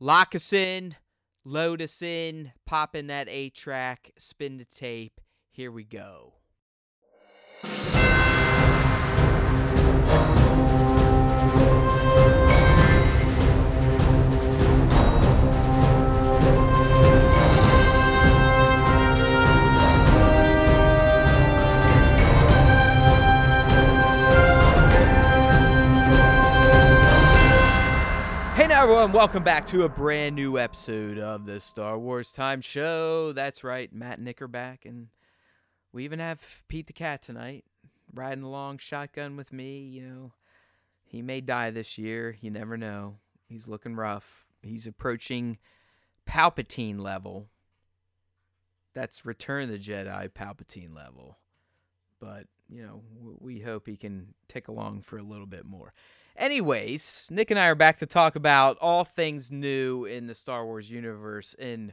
Lock us in, load us in, pop in that 8-track, spin the tape. Here we go. Hey everyone, welcome back to a brand new episode of the Star Wars Time Show. That's right, Matt Nickerback, and we even have Pete the Cat tonight, riding along shotgun with me. You know, he may die this year, you never know. He's looking rough. He's approaching Palpatine level. That's Return of the Jedi Palpatine level. But, you know, we hope he can tick along for a little bit more. Anyways, Nick and I are back to talk about all things new in the Star Wars universe, and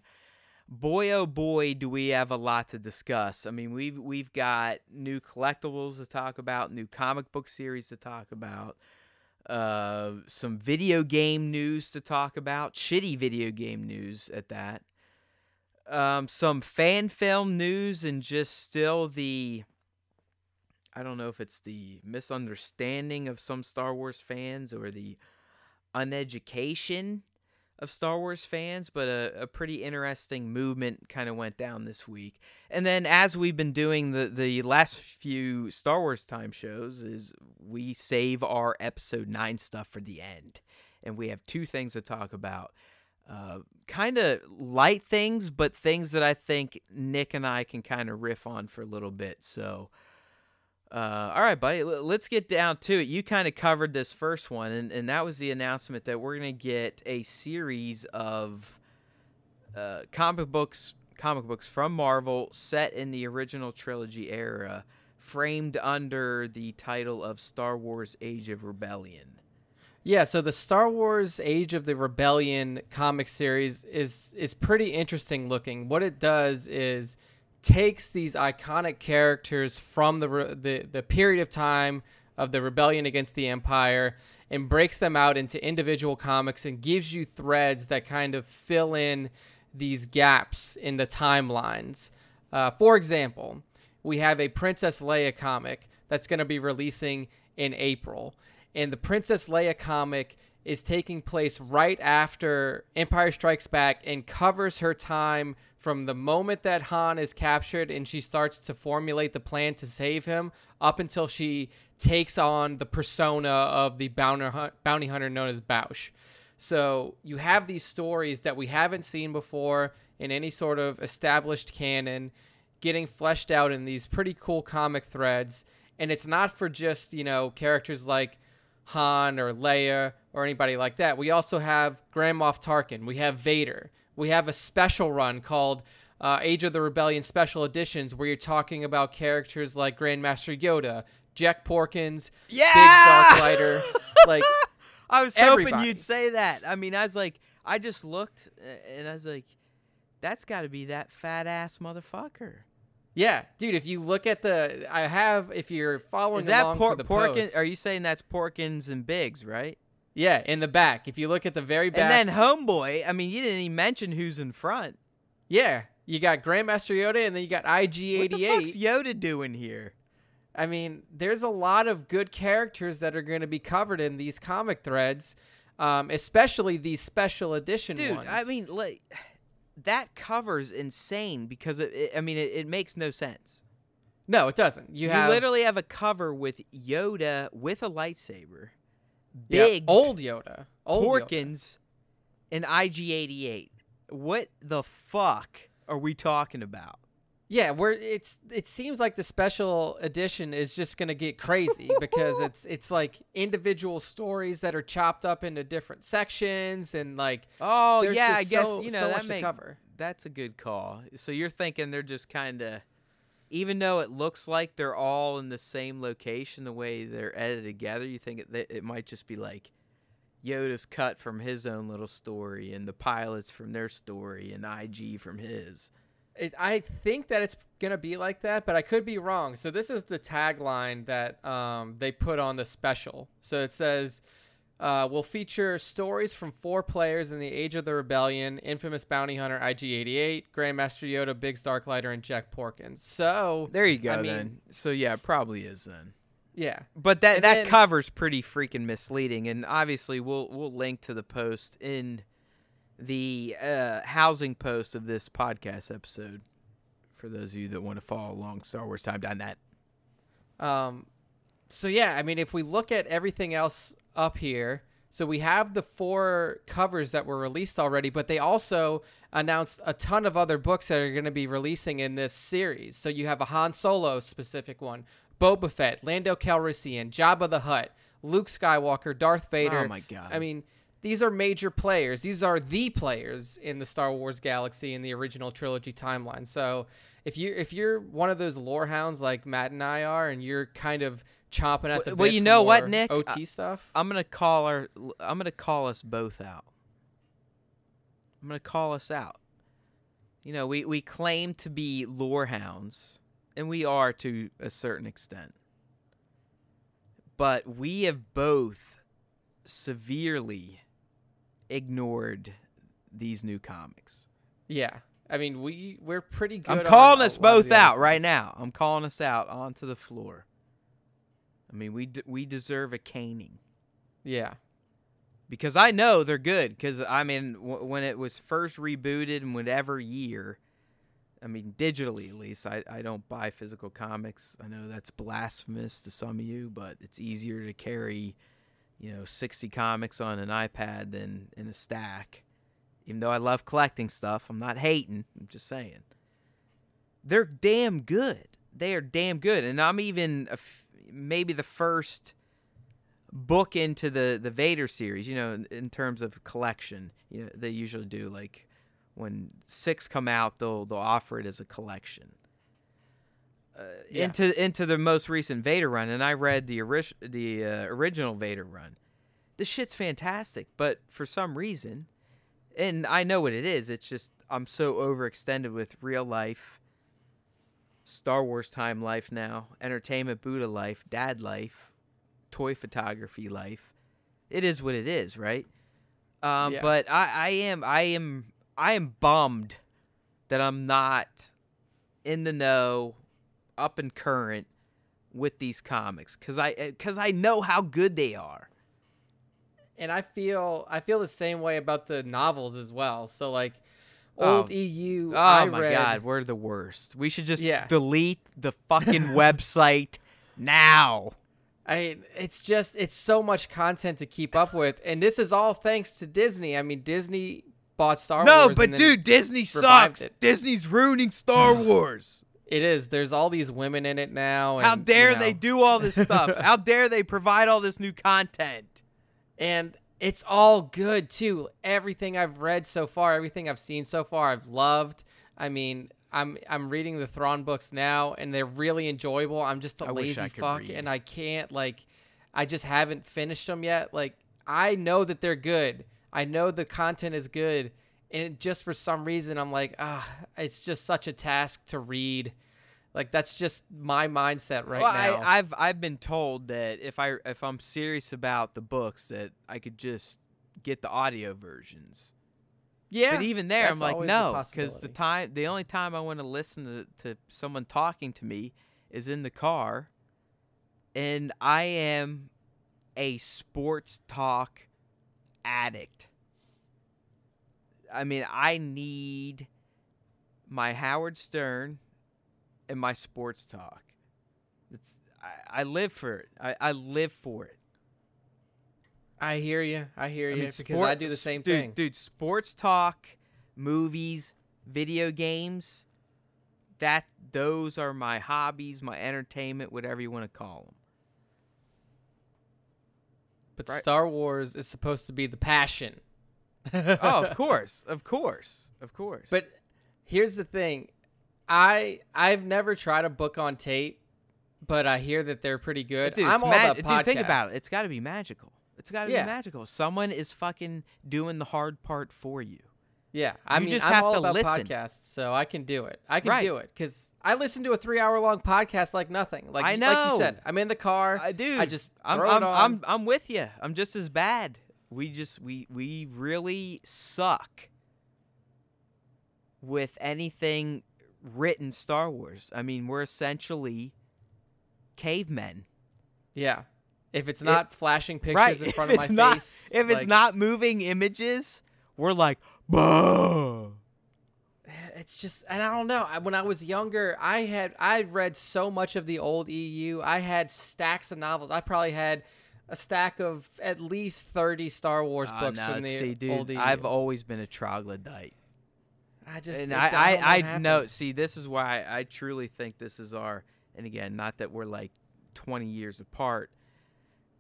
boy oh boy do we have a lot to discuss. I mean, we've got new collectibles to talk about, new comic book series to talk about, some video game news to talk about, shitty video game news at that, some fan film news, and just still the... I don't know if it's the misunderstanding of some Star Wars fans or the uneducation of Star Wars fans, but a pretty interesting movement kind of went down this week. And then as we've been doing the last few Star Wars Time shows, is we save our Episode 9 stuff for the end. And we have two things to talk about. Kind of light things, but things that I think Nick and I can kind of riff on for a little bit. So... all right, buddy, let's get down to it. You kind of covered this first one, and that was the announcement that we're going to get a series of comic books from Marvel set in the original trilogy era, framed under the title of Star Wars Age of Rebellion. Yeah, so the Star Wars Age of the Rebellion comic series is pretty interesting looking. What it does is... takes these iconic characters from the period of time of the rebellion against the Empire and breaks them out into individual comics and gives you threads that kind of fill in these gaps in the timelines. For example, we have a Princess Leia comic that's going to be releasing in April. And the Princess Leia comic is taking place right after Empire Strikes Back and covers her time from the moment that Han is captured and she starts to formulate the plan to save him up until she takes on the persona of the bounty hunter known as Bausch. So you have these stories that we haven't seen before in any sort of established canon getting fleshed out in these pretty cool comic threads. And it's not for just, you know, characters like Han or Leia or anybody like that. We also have Grand Moff Tarkin. We have Vader. We have a special run called Age of the Rebellion Special Editions where you're talking about characters like Grandmaster Yoda, Jack Porkins, Biggs Darklighter. Like, I was hoping you'd say that. I mean, I was like, I just looked and I was like, that's got to be that fat ass motherfucker. Yeah, dude, if you look at the, I have, if you're following is along for the Porkins, post. Are you saying that's Porkins and Biggs, right? Yeah, in the back. If you look at the very back. And then Homeboy, I mean, you didn't even mention who's in front. Yeah, you got Grandmaster Yoda, and then you got IG-88. What the fuck's Yoda doing here? I mean, there's a lot of good characters that are going to be covered in these comic threads, especially these special edition ones. Dude, I mean, like, that cover's insane because, it makes no sense. No, it doesn't. You literally have a cover with Yoda with a lightsaber. Biggs, yeah, old Porkins, Yoda. And IG-88. What the fuck are we talking about? Yeah, it seems like the special edition is just gonna get crazy because it's like individual stories that are chopped up into different sections and like that's a good call. So you're thinking they're just kind of, even though it looks like they're all in the same location, the way they're edited together, you think it might just be like Yoda's cut from his own little story and the pilots from their story and IG from his. I think that it's going to be like that, but I could be wrong. So this is the tagline that they put on the special. So it says, will feature stories from four players in the Age of the Rebellion, infamous bounty hunter IG-88, Grandmaster Yoda, Biggs Darklighter, and Jack Porkins. So there you go. It probably is then. Yeah, but that cover's pretty freaking misleading, and obviously we'll link to the post in the housing post of this podcast episode for those of you that want to follow along. StarWarsTime.net. So yeah, I mean, if we look at everything else up here, so we have the four covers that were released already, but they also announced a ton of other books that are going to be releasing in this series. So you have a Han Solo specific one, Boba Fett, Lando Calrissian, Jabba the Hutt, Luke Skywalker, Darth Vader. Oh my God. I mean, these are major players. These are the players in the Star Wars galaxy in the original trilogy timeline. So if you're one of those lore hounds like Matt and I are, and you're kind of chomping at the bit you know what, Nick? OT stuff. I'm gonna call us both out. I'm gonna call us out. You know, we claim to be lore hounds. And we are to a certain extent. But we have both severely ignored these new comics. Yeah. I mean, we're pretty good. I'm calling us both out right now. I'm calling us out onto the floor. I mean, we deserve a caning. Yeah. Because I know they're good. Because, I mean, when it was first rebooted in whatever year... I mean, digitally, at least, I don't buy physical comics. I know that's blasphemous to some of you, but it's easier to carry, 60 comics on an iPad than in a stack. Even though I love collecting stuff, I'm not hating. I'm just saying. They're damn good. They are damn good. And I'm even maybe the first book into the Vader series, in terms of collection. They usually do, like... When 6 come out, they'll offer it as a collection. Into the most recent Vader run, and I read the original Vader run. This shit's fantastic, but for some reason, and I know what it is, it's just I'm so overextended with real life, Star Wars time life now, entertainment Buddha life, dad life, toy photography life. It is what it is, right? But I am bummed that I'm not in the know, up and current with these comics, because I know how good they are. And I feel the same way about the novels as well. So like old EU. Oh my God, we're the worst. We should just delete the fucking website now. I mean, it's so much content to keep up with, and this is all thanks to Disney. I mean, Disney. Bought Star Wars. No, but dude, Disney sucks. Disney's ruining Star Wars. It is. There's all these women in it now. And, how dare they do all this stuff? How dare they provide all this new content? And it's all good too. Everything I've read so far, everything I've seen so far, I've loved. I mean, I'm reading the Thrawn books now, and they're really enjoyable. I'm just a lazy fuck, and I can't I just haven't finished them yet. I know that they're good. I know the content is good, and just for some reason, I'm like, it's just such a task to read. Like, that's just my mindset now. I've been told that if I'm serious about the books, that I could just get the audio versions. Yeah, but even there, I'm like, no, because the only time I want to listen to someone talking to me is in the car, and I am a sports talk addict. I mean, I need my Howard Stern and my sports talk. I live for it. I live for it. I hear you. I mean, because I do the same thing. Dude, sports talk, movies, video games, those are my hobbies, my entertainment, whatever you want to call them. But right. Star Wars is supposed to be the passion. Of course. But here's the thing. I've never tried a book on tape, but I hear that they're pretty good. Dude, I'm all about podcasts. Dude, think about it. It's got to be magical. Someone is fucking doing the hard part for you. Yeah, I mean, I'm all about podcasts, so I can do it. I can do it because I listen to a 3-hour-long podcast like nothing. Like I know, like you said, I'm in the car. I just throw it on. I'm with you. I'm just as bad. We really suck with anything written Star Wars. I mean, we're essentially cavemen. Yeah, if it's not flashing pictures in front of my face, if it's not moving images, we're like. Bah. It's just, and I don't know. When I was younger, I read so much of the old EU. I had stacks of novels. I probably had a stack of at least 30 Star Wars books from the old EU. I've always been a troglodyte. I know. See, this is why I truly think this is our. And again, not that we're like 20 years apart,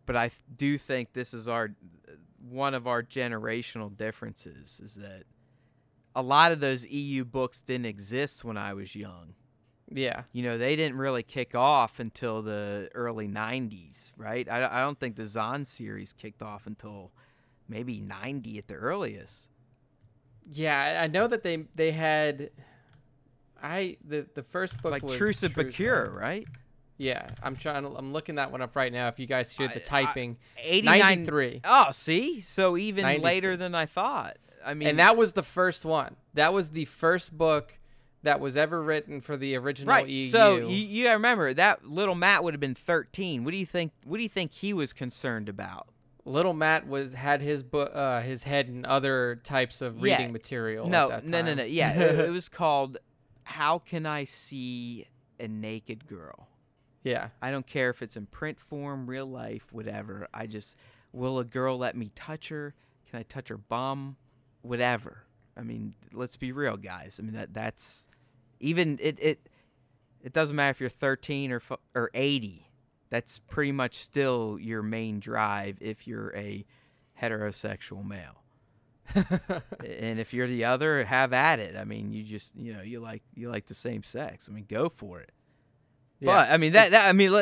but I do think this is our. One of our generational differences is that a lot of those EU books didn't exist when I was young. Yeah. You know, they didn't really kick off until the early 90s, right? I don't think the Zahn series kicked off until maybe 90 at the earliest. Yeah, I know that they had... The first book like was... Like Truce of Bakura, right? Yeah, I'm looking that one up right now. If you guys hear the typing, 93. Oh, see, so even later than I thought. I mean, and that was the first one. That was the first book that was ever written for the original EU. So you remember that little Matt would have been 13. What do you think? What do you think he was concerned about? Little Matt had his book, his head in other types of reading material. No, at that time. No. Yeah, it was called "How Can I See a Naked Girl." Yeah. I don't care if it's in print form, real life, whatever. I just, will a girl let me touch her? Can I touch her bum? Whatever. I mean, let's be real, guys. I mean, that's, even, it doesn't matter if you're 13 or 80. That's pretty much still your main drive if you're a heterosexual male. And if you're the other, have at it. I mean, you just, you know, you like the same sex. I mean, go for it. Yeah. But I mean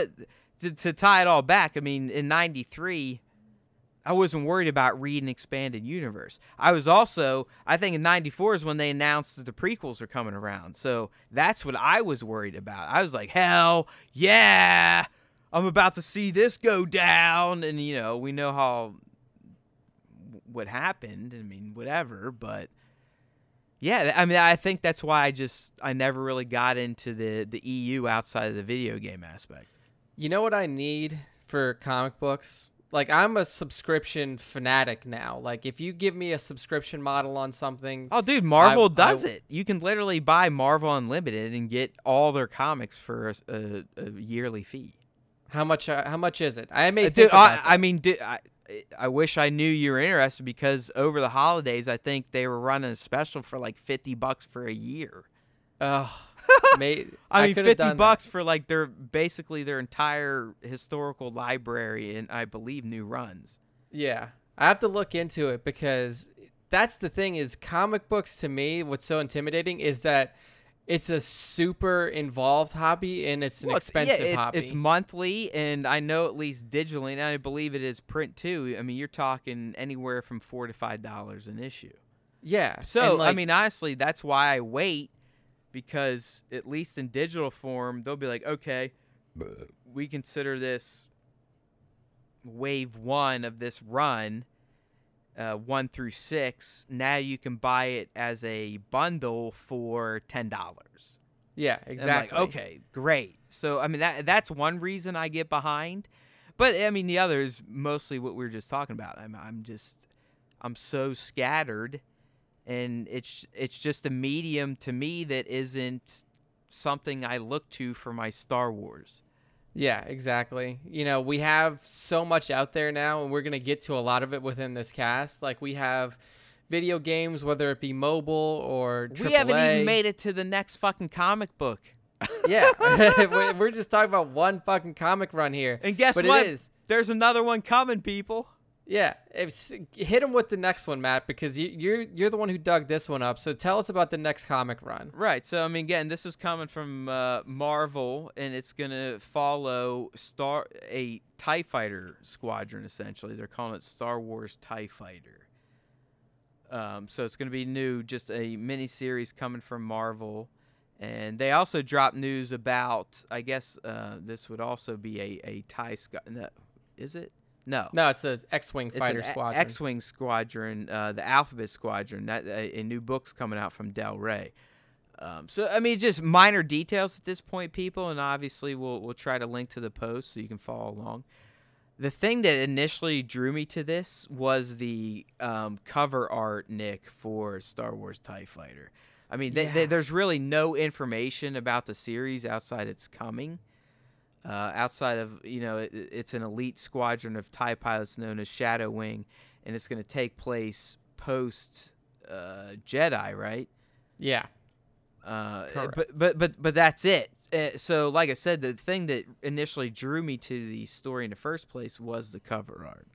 to tie it all back. I mean, in '93, I wasn't worried about reading expanded universe. I think in '94 is when they announced that the prequels were coming around. So that's what I was worried about. I was like, hell yeah, I'm about to see this go down. And you know, we know what happened. I mean, whatever. But yeah, I mean, I think that's why I never really got into the EU outside of the video game aspect. You know what I need for comic books? Like, I'm a subscription fanatic now. Like, if you give me a subscription model on something... Oh, dude, Marvel does it. You can literally buy Marvel Unlimited and get all their comics for a yearly fee. How much is it? I may think about that. I mean, dude... I wish I knew you were interested because over the holidays, I think they were running a special for like $50 for a yeyear. Oh, I mean, $50 for like basically their entire historical library and I believe new runs. Yeah, I have to look into it because that's the thing is comic books to me. What's so intimidating is that it's a super involved hobby, and it's an expensive hobby. It's monthly, and I know at least digitally, and I believe it is print too. I mean, you're talking anywhere from $4 to $5 an issue. Yeah. So, like, I mean, honestly, that's why I wait, because at least in digital form, they'll be like, okay, we consider this wave one of this run, 1 through 6. Now you can buy it as a bundle for $10. Yeah, exactly. Like, okay, great. So I mean that's one reason I get behind, but I mean the other is mostly what we were just talking about. I'm so scattered, and it's just a medium to me that isn't something I look to for my Star Wars. Yeah, exactly. You know, we have so much out there now, and we're going to get to a lot of it within this cast. Like, we have video games, whether it be mobile or AAA. We haven't even made it to the next fucking comic book. Yeah. We're just talking about one fucking comic run here. And guess what? There's another one coming, people. Yeah. Hit them with the next one, Matt, because you're the one who dug this one up. So tell us about the next comic run. Right. So, I mean, again, this is coming from Marvel, and it's going to follow a TIE Fighter squadron, essentially. They're calling it Star Wars TIE Fighter. So it's going to be new, just a mini-series coming from Marvel. And they also dropped news about, I guess this would also be a TIE Squadron. No, is it? No. No, it says X-Wing Fighter Squadron. X-Wing Squadron, the Alphabet Squadron. That, a new book's coming out from Del Rey. So, I mean, just minor details at this point, people. And obviously, we'll try to link to the post so you can follow along. The thing that initially drew me to this was the cover art, Nick, for Star Wars TIE Fighter. I mean, there's really no information about the series outside it's coming. Outside of, you know, it's an elite squadron of TIE pilots known as Shadow Wing, and it's going to take place post-Jedi, right? Yeah. Correct. But that's it. So, like I said, the thing that initially drew me to the story in the first place was the cover art.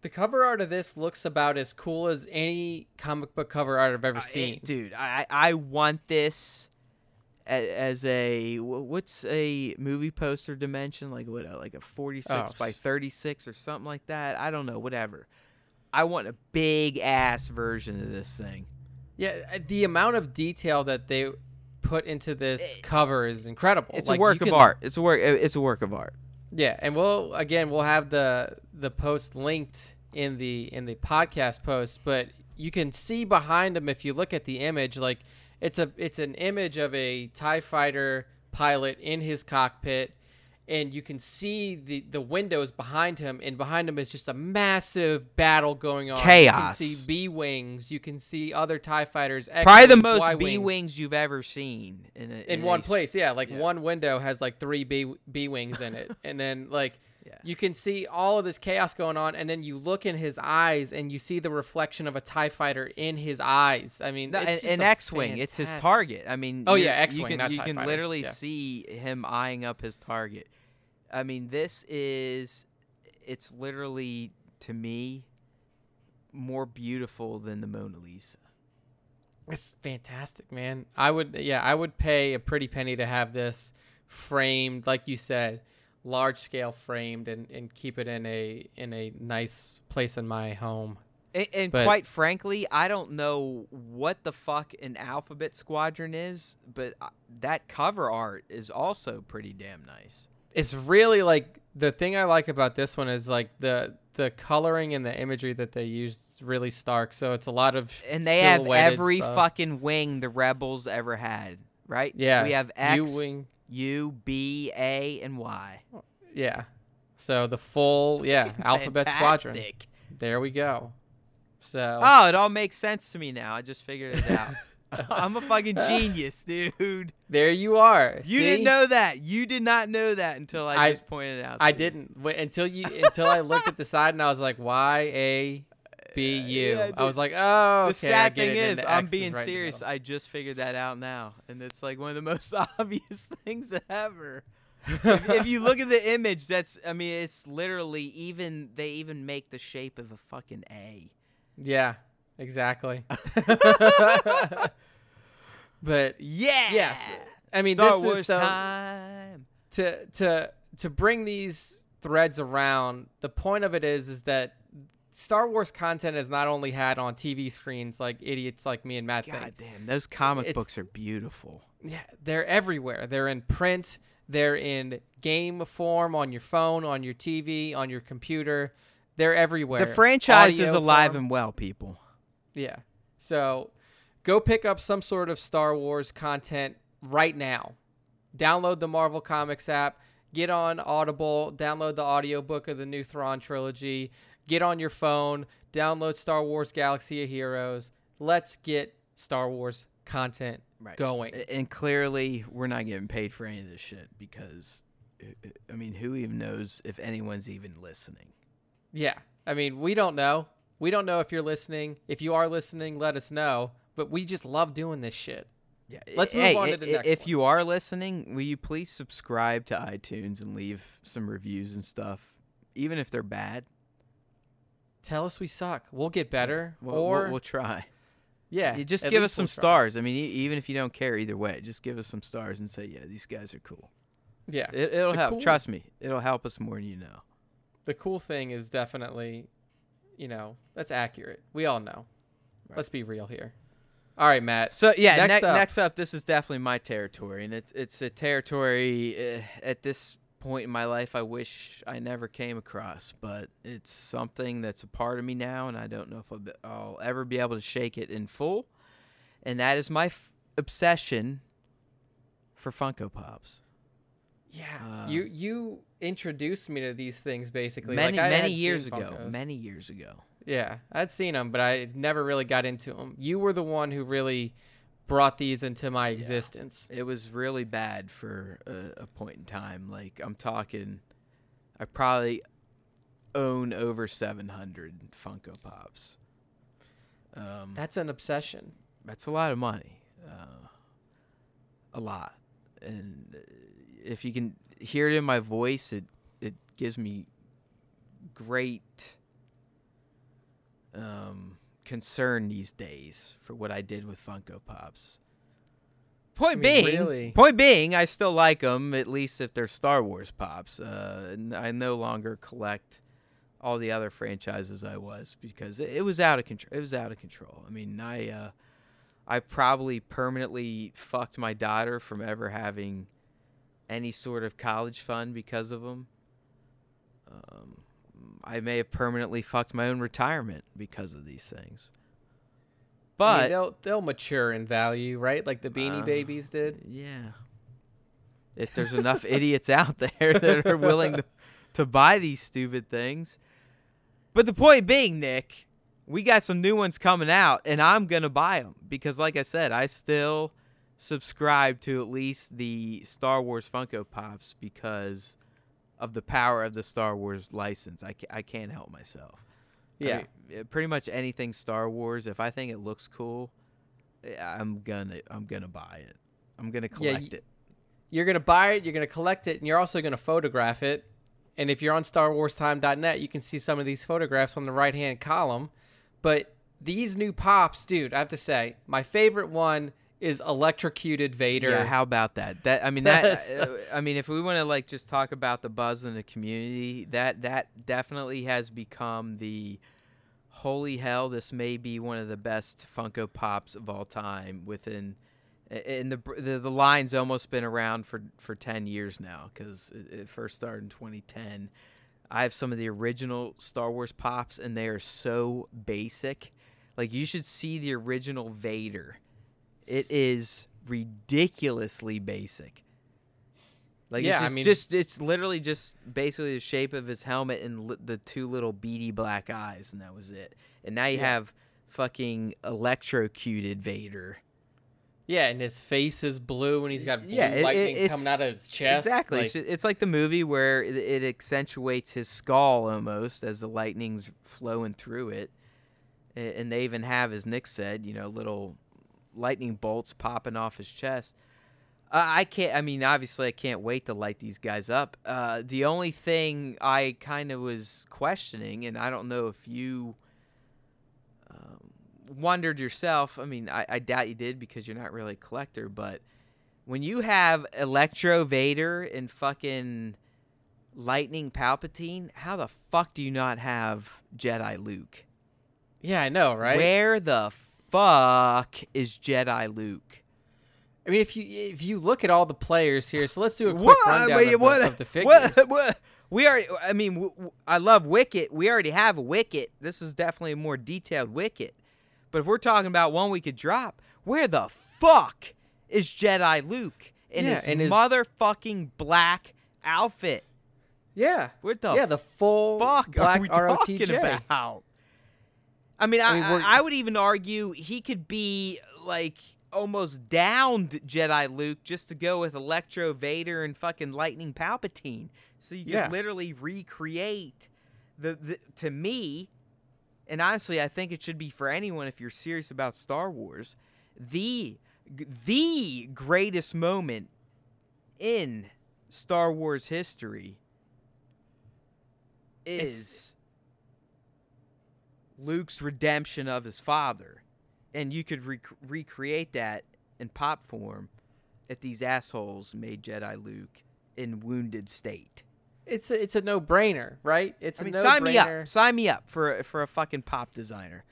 The cover art of this looks about as cool as any comic book cover art I've ever seen. Dude, I want this as a... What's a movie poster dimension? Like what? Like a 46 by 36 or something like that? I don't know. Whatever. I want a big-ass version of this thing. Yeah, the amount of detail that they... put into this cover is incredible. It's like, a work of art. It's a work of art. Yeah, and we'll have the post linked in the podcast post, but you can see behind them if you look at the image. Like it's an image of a TIE fighter pilot in his cockpit, and you can see the windows behind him, and behind him is just a massive battle going on. Chaos. You can see B-Wings. You can see other TIE fighters. X-wings, probably the most Y-wings. B-Wings you've ever seen. In one place, yeah. Like, yeah. One window has, like, three B-Wings in it. And then, like, yeah. You can see all of this chaos going on, and then you look in his eyes, and you see the reflection of a TIE fighter in his eyes. I mean, it's an X-Wing. Fantastic. It's his target. I mean, X-Wing, you can literally see him eyeing up his target. I mean, it's literally, to me, more beautiful than the Mona Lisa. It's fantastic, man. I would pay a pretty penny to have this framed, like you said, large scale framed, and keep it in a nice place in my home. But quite frankly, I don't know what the fuck an Alphabet Squadron is, but that cover art is also pretty damn nice. It's really like the thing I like about this one is like the coloring and the imagery that they use is really stark. So it's a lot of and they have every stuff. Fucking wing the Rebels ever had, right? Yeah, we have X, U-wing, U, B, A, and Y. Yeah, so the full Alphabet Squadron. There we go. So it all makes sense to me now. I just figured it out. I'm a fucking genius, dude. There you are. You didn't know that. You did not know that until I just pointed it out. I didn't until I looked at the side and I was like, Y-A-B-U. Yeah, I was like, oh, okay. The sad thing is, I'm being serious. I just figured that out now, and it's like one of the most obvious things ever. If you look at the image, it's literally they even make the shape of a fucking A. Yeah. Exactly. But yes, I mean, Star Wars is so time. To bring these threads around. The point of it is that Star Wars content is not only had on TV screens like idiots like me and Matt. God damn, those comic books are beautiful. Yeah, they're everywhere. They're in print. They're in game form on your phone, on your TV, on your computer. They're everywhere. The franchise is alive and well, people. Yeah. So go pick up some sort of Star Wars content right now. Download the Marvel Comics app. Get on Audible. Download the audiobook of the new Thrawn trilogy. Get on your phone. Download Star Wars Galaxy of Heroes. Let's get Star Wars content going. And clearly, we're not getting paid for any of this shit because, I mean, who even knows if anyone's even listening? Yeah. I mean, we don't know. We don't know if you're listening. If you are listening, let us know. But we just love doing this shit. Yeah. Let's move on to the next one. If you are listening, will you please subscribe to iTunes and leave some reviews and stuff, even if they're bad? Tell us we suck. We'll get better. We'll try. Yeah. Just give us some stars. I mean, even if you don't care either way, just give us some stars and say, yeah, these guys are cool. Yeah. It'll help. Cool. Trust me. It'll help us more than you know. The cool thing is definitely... You know, that's accurate. We all know. Right. Let's be real here. All right, Matt. So, yeah, next up, this is definitely my territory. And it's a territory at this point in my life I wish I never came across. But it's something that's a part of me now, and I don't know if I'll ever be able to shake it in full. And that is my obsession for Funko Pops. Yeah. You introduced me to these things, basically. Many years ago. Yeah, I'd seen them, but I never really got into them. You were the one who really brought these into my existence. It was really bad for a point in time. Like, I'm talking, I probably own over 700 Funko Pops. That's an obsession. That's a lot of money. A lot. And if you can hear it in my voice, it gives me great... concern these days for what I did with Funko Pops. Point being, I still like them, at least if they're Star Wars Pops. I no longer collect all the other franchises I was because it was out of control. I mean, I probably permanently fucked my daughter from ever having any sort of college fund because of them. I may have permanently fucked my own retirement because of these things. But I mean, they'll mature in value, right? Like the Beanie Babies did. Yeah. If there's enough idiots out there that are willing to buy these stupid things. But the point being, Nick, we got some new ones coming out, and I'm going to buy them. Because like I said, I still subscribe to at least the Star Wars Funko Pops because... of the power of the Star Wars license. I can't help myself. Yeah. I mean, pretty much anything Star Wars, if I think it looks cool, I'm gonna buy it. I'm going to collect it. You're going to buy it, you're going to collect it, and you're also going to photograph it. And if you're on StarWarsTime.net, you can see some of these photographs on the right-hand column. But these new Pops, dude, I have to say, my favorite one is electrocuted Vader. Yeah, how about that? If we want to like just talk about the buzz in the community, that definitely has become the holy hell. This may be one of the best Funko Pops of all time. Within, and the line's almost been around for 10 years now because it first started in 2010. I have some of the original Star Wars Pops, and they are so basic. Like you should see the original Vader. It is ridiculously basic. Like yeah, it's literally just basically the shape of his helmet and the two little beady black eyes, and that was it. And now you have fucking electrocuted Vader. Yeah, and his face is blue, and he's got blue lightning coming out of his chest. Exactly. Like, it's like the movie where it accentuates his skull almost as the lightning's flowing through it. And they even have, as Nick said, you know, little... lightning bolts popping off his chest. I can't wait to light these guys up. The only thing I kind of was questioning, and I don't know if you wondered yourself, I mean, I doubt you did because you're not really a collector, but when you have Electro Vader and fucking Lightning Palpatine, how the fuck do you not have Jedi Luke? Yeah, I know, right? Where the fuck is Jedi Luke? I mean, if you look at all the players here, so let's do a quick rundown of the figures. I love Wicket. We already have a Wicket. This is definitely a more detailed Wicket. But if we're talking about one we could drop, where the fuck is Jedi Luke in his motherfucking black outfit? Yeah. What the the full fuck black are we talking about? I would even argue he could be, like, almost downed Jedi Luke just to go with Electro Vader and fucking Lightning Palpatine. So you could literally recreate the to me, and honestly, I think it should be for anyone if you're serious about Star Wars, the greatest moment in Star Wars history is... Luke's redemption of his father, and you could recreate that in pop form if these assholes made Jedi Luke in wounded state. It's a no-brainer, right? Sign me up for a fucking pop designer.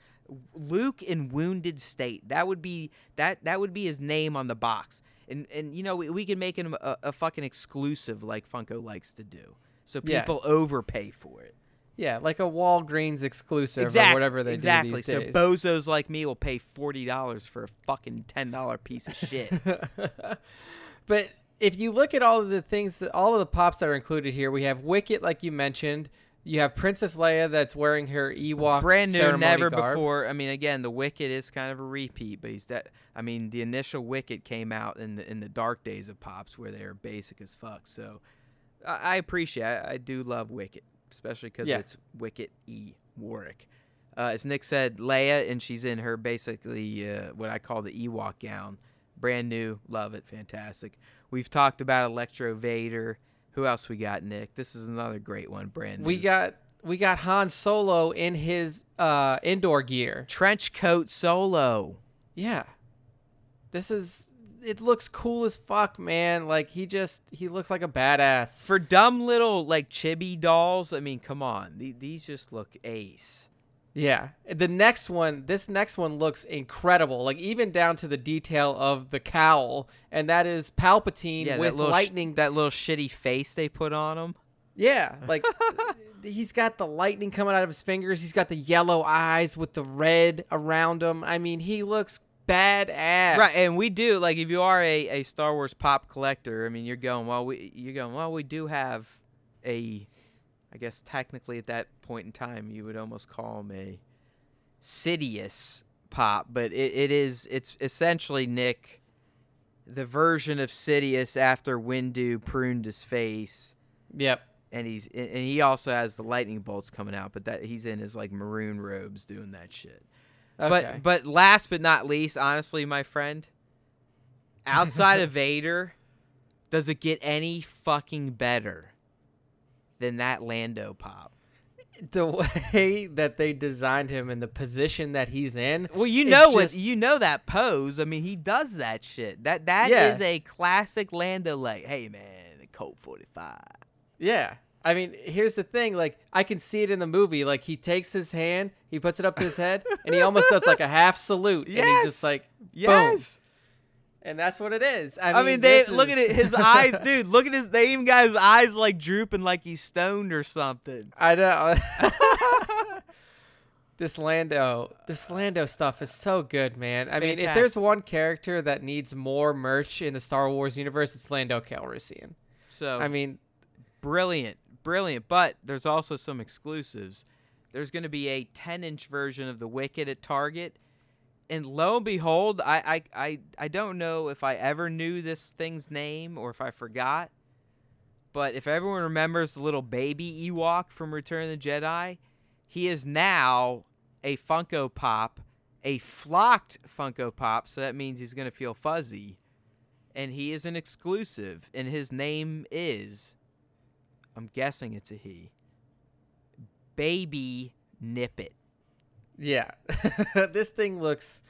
Luke in wounded state. That would be that would be his name on the box. And you know, we can make him a fucking exclusive like Funko likes to do. So people overpay for it. Yeah, like a Walgreens exclusive or whatever they do these days. So bozos like me will pay $40 for a fucking $10 piece of shit. But if you look at all of the things, all of the pops that are included here, we have Wicket, like you mentioned. You have Princess Leia that's wearing her Ewok brand new, never garb. Before. I mean, again, the Wicket is kind of a repeat, but the initial Wicket came out in the dark days of pops where they are basic as fuck. So I appreciate. I do love Wicket, especially because it's Wicket E. Warrick. As Nick said, Leia, and she's in her basically what I call the Ewok gown, brand new, love it, fantastic. We've talked about Electro Vader. Who else we got, Nick? This is another great one, Brandon. We got Han Solo in his indoor gear. Trench coat Solo. Yeah. It looks cool as fuck, man. Like he looks like a badass. For dumb little like chibi dolls, I mean, come on. These just look ace. Yeah. This next one looks incredible. Like even down to the detail of the cowl, and that is Palpatine with lightning. That little shitty face they put on him. Yeah. Like he's got the lightning coming out of his fingers. He's got the yellow eyes with the red around him. I mean, he looks badass. Right, and we do, like, if you are a Star Wars pop collector, I mean, we do have a, I guess technically at that point in time, you would almost call him a Sidious pop, but it's essentially, Nick, the version of Sidious after Windu pruned his face. Yep. And he also has the lightning bolts coming out, but that he's in his like maroon robes doing that shit. Okay. But last but not least, honestly, my friend, outside of Vader, does it get any fucking better than that Lando pop? The way that they designed him and the position that he's in. Well, that pose. I mean, he does that shit. That is a classic Lando, like, hey man, a Colt 45. Yeah. I mean, here's the thing, like, I can see it in the movie. Like, he takes his hand, he puts it up to his head, and he almost does like a half salute. Yes. And he's just like, boom. Yes. And that's what it is. I mean look at it. His eyes, dude. Look at his. They even got his eyes like drooping, like he's stoned or something. I know. This Lando stuff is so good, man. Fantastic. Mean, if there's one character that needs more merch in the Star Wars universe, it's Lando Calrissian. So I mean, brilliant. But there's also some exclusives. There's going to be a 10-inch version of the Wicket at Target. And lo and behold, I don't know if I ever knew this thing's name or if I forgot, but if everyone remembers the little baby Ewok from Return of the Jedi, he is now a Funko Pop, a flocked Funko Pop, so that means he's going to feel fuzzy, and he is an exclusive, and his name is, I'm guessing it's a he, Baby Nippet. Yeah. This thing looks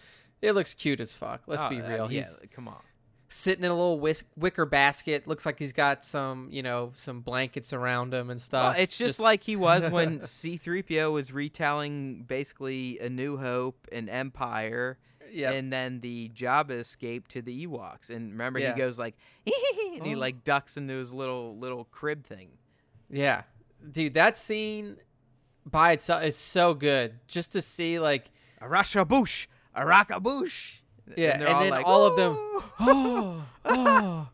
cute as fuck. Let's be real. He's come on. Sitting in a little wicker basket. Looks like he's got some blankets around him and stuff. It's just like he was when C-3PO was retelling basically A New Hope and Empire. Yep. And then the Jabba escape to the Ewoks. And remember, he goes like, and he like ducks into his little crib thing. Yeah. Dude, that scene by itself is so good. Just to see like Arakabush. Yeah, and then like, all of them. Oh.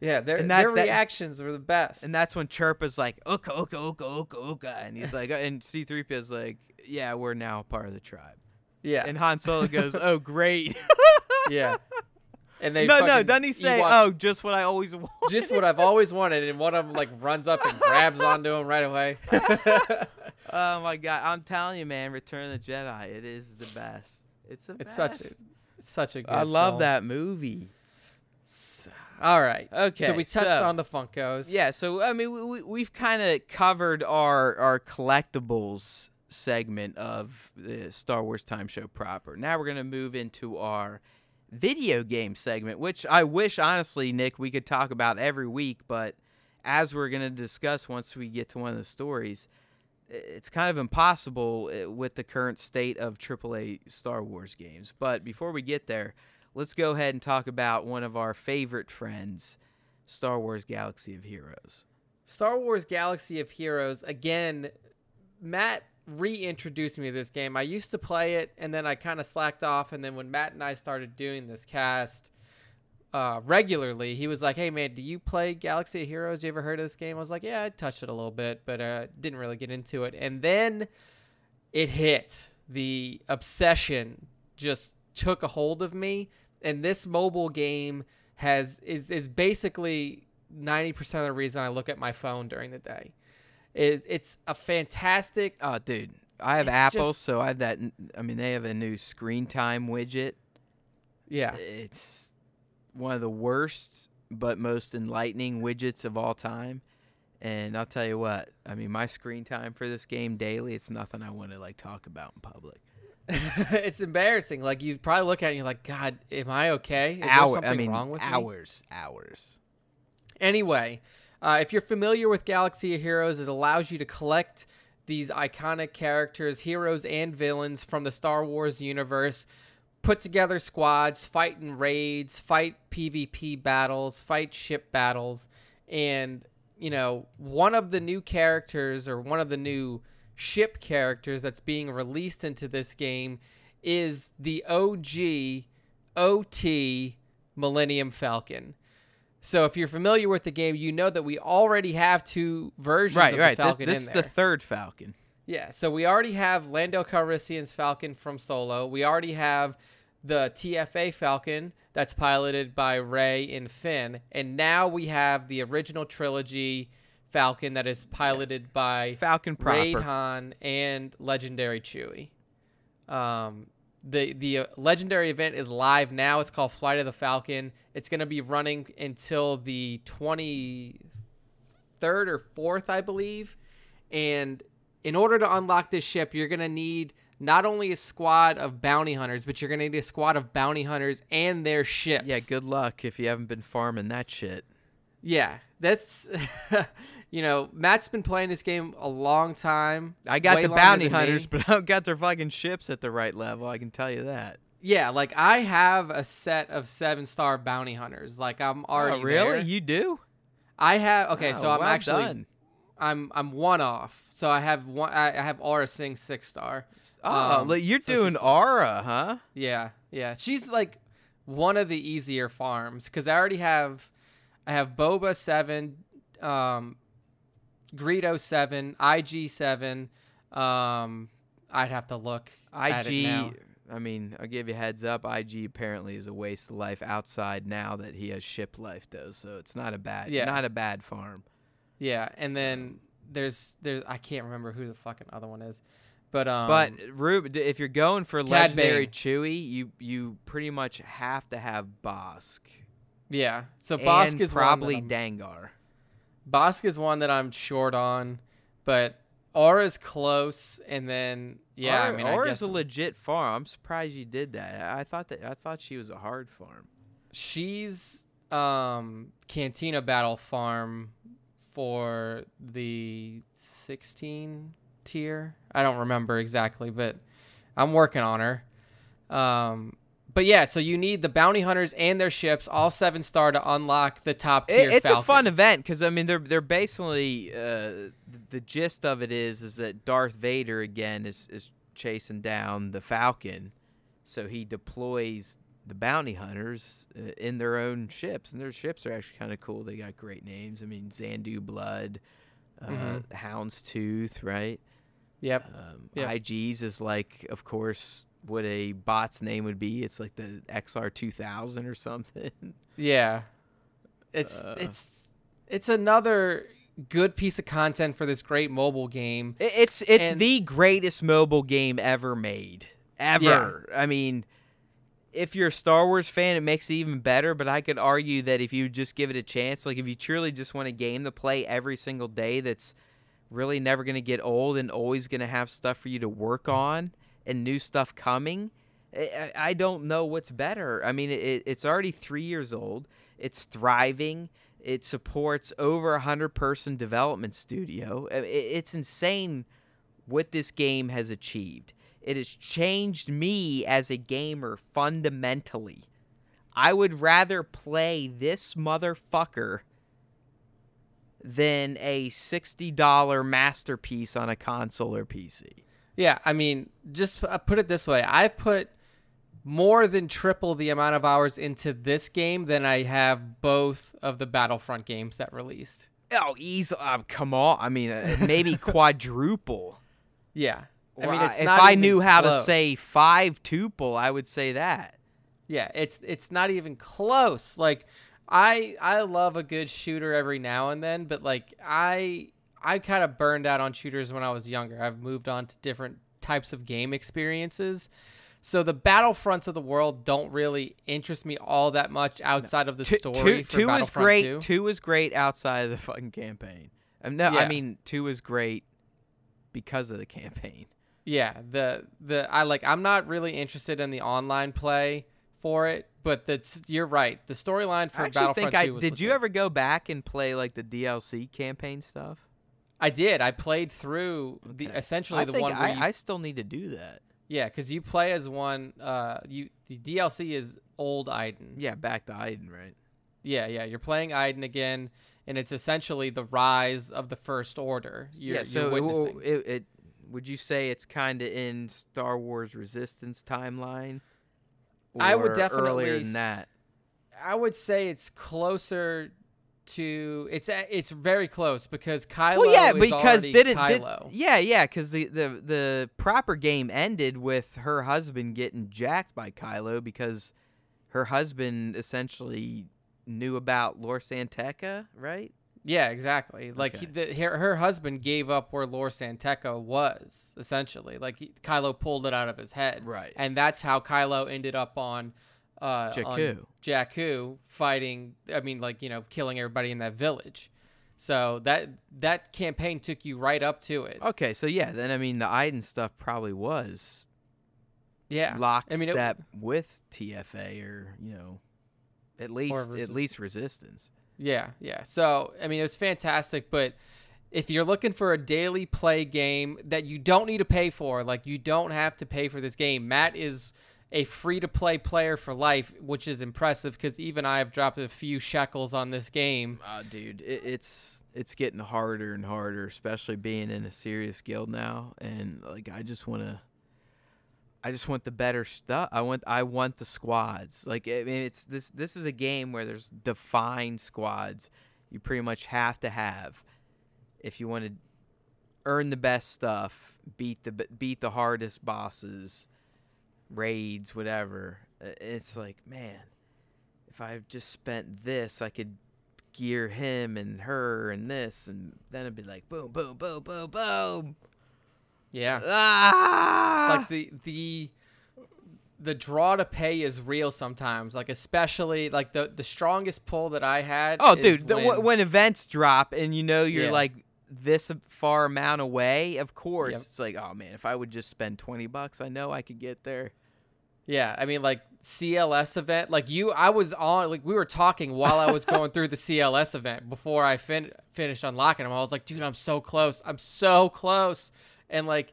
Yeah. Their reactions were the best. And that's when Chirpa's like Oka, and he's like, and C-3PO's like, yeah, we're now part of the tribe. Yeah. And Han Solo goes, oh great. Yeah. And they doesn't he say, oh, just what I always wanted? Just what I've always wanted. And one of them, like, runs up and grabs onto him right away. Oh, my God. I'm telling you, man, Return of the Jedi, it is the best. It's such a good film. I love that movie. All right. Okay. So we touched on the Funkos. Yeah, so, I mean, we've kind of covered our collectibles segment of the Star Wars Time Show proper. Now we're going to move into our video game segment, which I wish, honestly, Nick, we could talk about every week, but as we're going to discuss once we get to one of the stories, it's kind of impossible with the current state of AAA Star Wars games. But before we get there, let's go ahead and talk about one of our favorite friends, Star Wars Galaxy of Heroes. Star Wars Galaxy of Heroes, again, Matt reintroduced me to this game. I used to play it, and then I kind of slacked off, and then when Matt and I started doing this cast regularly, he was like, hey man, do you play Galaxy of Heroes? You ever heard of this game? I was like, yeah, I touched it a little bit, but didn't really get into it. And then it hit. The obsession just took a hold of me, and this mobile game is basically 90% of the reason I look at my phone during the day. It's a fantastic... Oh, dude. I have Apple, so I have that... I mean, they have a new screen time widget. Yeah. It's one of the worst but most enlightening widgets of all time. And I'll tell you what. I mean, my screen time for this game daily, it's nothing I want to, like, talk about in public. It's embarrassing. Like, you probably look at it and you're like, God, am I okay? Is there something wrong with me? Hours. Anyway... if you're familiar with Galaxy of Heroes, it allows you to collect these iconic characters, heroes and villains from the Star Wars universe, put together squads, fight in raids, fight PvP battles, fight ship battles. And, you know, one of the new characters or one of the new ship characters that's being released into this game is the OG OT Millennium Falcon. So if you're familiar with the game, you know that we already have two versions of the Falcon. This is the third Falcon. Yeah, so we already have Lando Calrissian's Falcon from Solo. We already have the TFA Falcon that's piloted by Rey and Finn. And now we have the original trilogy Falcon that is piloted by Falcon proper. Rey, Han, and Legendary Chewie. The Legendary event is live now. It's called Flight of the Falcon. It's going to be running until the 23rd or 4th, I believe. And in order to unlock this ship, you're going to need not only a squad of bounty hunters, but you're going to need a squad of bounty hunters and their ships. Yeah, good luck if you haven't been farming that shit. Yeah, that's... You know, Matt's been playing this game a long time. I got the bounty hunters, but I don't got their fucking ships at the right level. I can tell you that. Yeah, like I have a set of 7-star bounty hunters. Like I'm already. Oh, really? There. You do? I have. Okay, so I'm actually done. I'm one off. So I have one. I have Aura Singh 6-star. Oh, you're so doing Aura, huh? Yeah. She's like one of the easier farms because I already have. I have Boba 7. Greedo 7, IG 7. I'd have to look at it now. I mean, I'll give you a heads up. IG apparently is a waste of life outside now that he has ship life though, so it's not a bad farm. Yeah, and then there's I can't remember who the fucking other one is, but Rube, if you're going for Cad Legendary Bane. Chewie, you pretty much have to have Bosk. Yeah, so Bosk and is probably Dangar. Bosk is one that I'm short on, but Aura's close, and then Aura's a legit farm. I'm surprised you did that. I thought she was a hard farm. She's Cantina Battle farm for the 16 tier. I don't remember exactly, but I'm working on her. But yeah, so you need the bounty hunters and their ships, all 7-star, to unlock the top tier. It's Falcon. A fun event because I mean they're basically the gist of it is that Darth Vader again is chasing down the Falcon, so he deploys the bounty hunters in their own ships, and their ships are actually kind of cool. They got great names. I mean, Zandu Blood, Houndstooth, right? Yep. IGs is like, of course. What a bot's name would be. It's like the XR-2000 or something. Yeah. It's another good piece of content for this great mobile game. It's the greatest mobile game ever made. Ever. Yeah. I mean, if you're a Star Wars fan, it makes it even better, but I could argue that if you just give it a chance, like if you truly just want a game to play every single day that's really never going to get old and always going to have stuff for you to work on, and new stuff coming, I don't know what's better. I mean, it's already 3 years old. It's thriving. It supports over 100-person development studio. It's insane what this game has achieved. It has changed me as a gamer fundamentally. I would rather play this motherfucker than a $60 masterpiece on a console or PC. Yeah, I mean, just put it this way. I've put more than triple the amount of hours into this game than I have both of the Battlefront games that released. Oh, easily. Come on. I mean, maybe quadruple. Yeah. I mean, it's not if I knew how close. To say five tuple, I would say that. Yeah, it's not even close. Like, I love a good shooter every now and then, but like I kind of burned out on shooters when I was younger. I've moved on to different types of game experiences. So the Battlefronts of the world don't really interest me all that much outside of the story. Two is great. 2 is great outside of the fucking campaign. I mean 2 is great because of the campaign. Yeah, I'm not really interested in the online play for it, but you're right. The storyline for Battlefront 2 was legit. Did you ever go back and play like the DLC campaign stuff? I did. I played through I still need to do that. Yeah, because you play as one. The DLC is Old Iden. Yeah, back to Iden, right? Yeah. You're playing Iden again, and it's essentially the rise of the First Order. You're witnessing. It would you say it's kind of in Star Wars Resistance timeline? Or I would definitely earlier than that. I would say it's closer to it's very close because Kylo. Well, yeah, because didn't Kylo. Because the proper game ended with her husband getting jacked by Kylo because her husband essentially knew about Lor San Tekka, right? Yeah, exactly. Like her husband gave up where Lor San Tekka was, essentially. Like Kylo pulled it out of his head, right? And that's how Kylo ended up on Jakku fighting. I mean, like killing everybody in that village. So that campaign took you right up to it. Okay, so yeah, then I mean the Iden stuff probably was lockstep with TFA or at least Resistance. Yeah. So, I mean, it was fantastic, but if you're looking for a daily play game that you don't need to pay for, like you don't have to pay for this game. Matt is a free-to-play player for life, which is impressive because even I have dropped a few shekels on this game. Dude, it's getting harder and harder, especially being in a serious guild now. And like, I just want the better stuff. I want the squads. Like, I mean, it's this is a game where there's defined squads. You pretty much have to have if you want to earn the best stuff, beat the hardest bosses, raids, whatever. It's like, man, if I just spent this, I could gear him and her and this, and then it'd be like boom, boom, boom, boom, boom. Yeah. Ah! Like the draw to pay is real sometimes. Like especially like the strongest pull that I had. Oh, dude, when events drop and you're like this far amount away, of course it's like, oh man, if I would just spend $20, I know I could get there. Yeah, I mean like CLS event, like I was on, like we were talking while I was going through the CLS event before I finished unlocking them. I was like, dude, I'm so close. And like,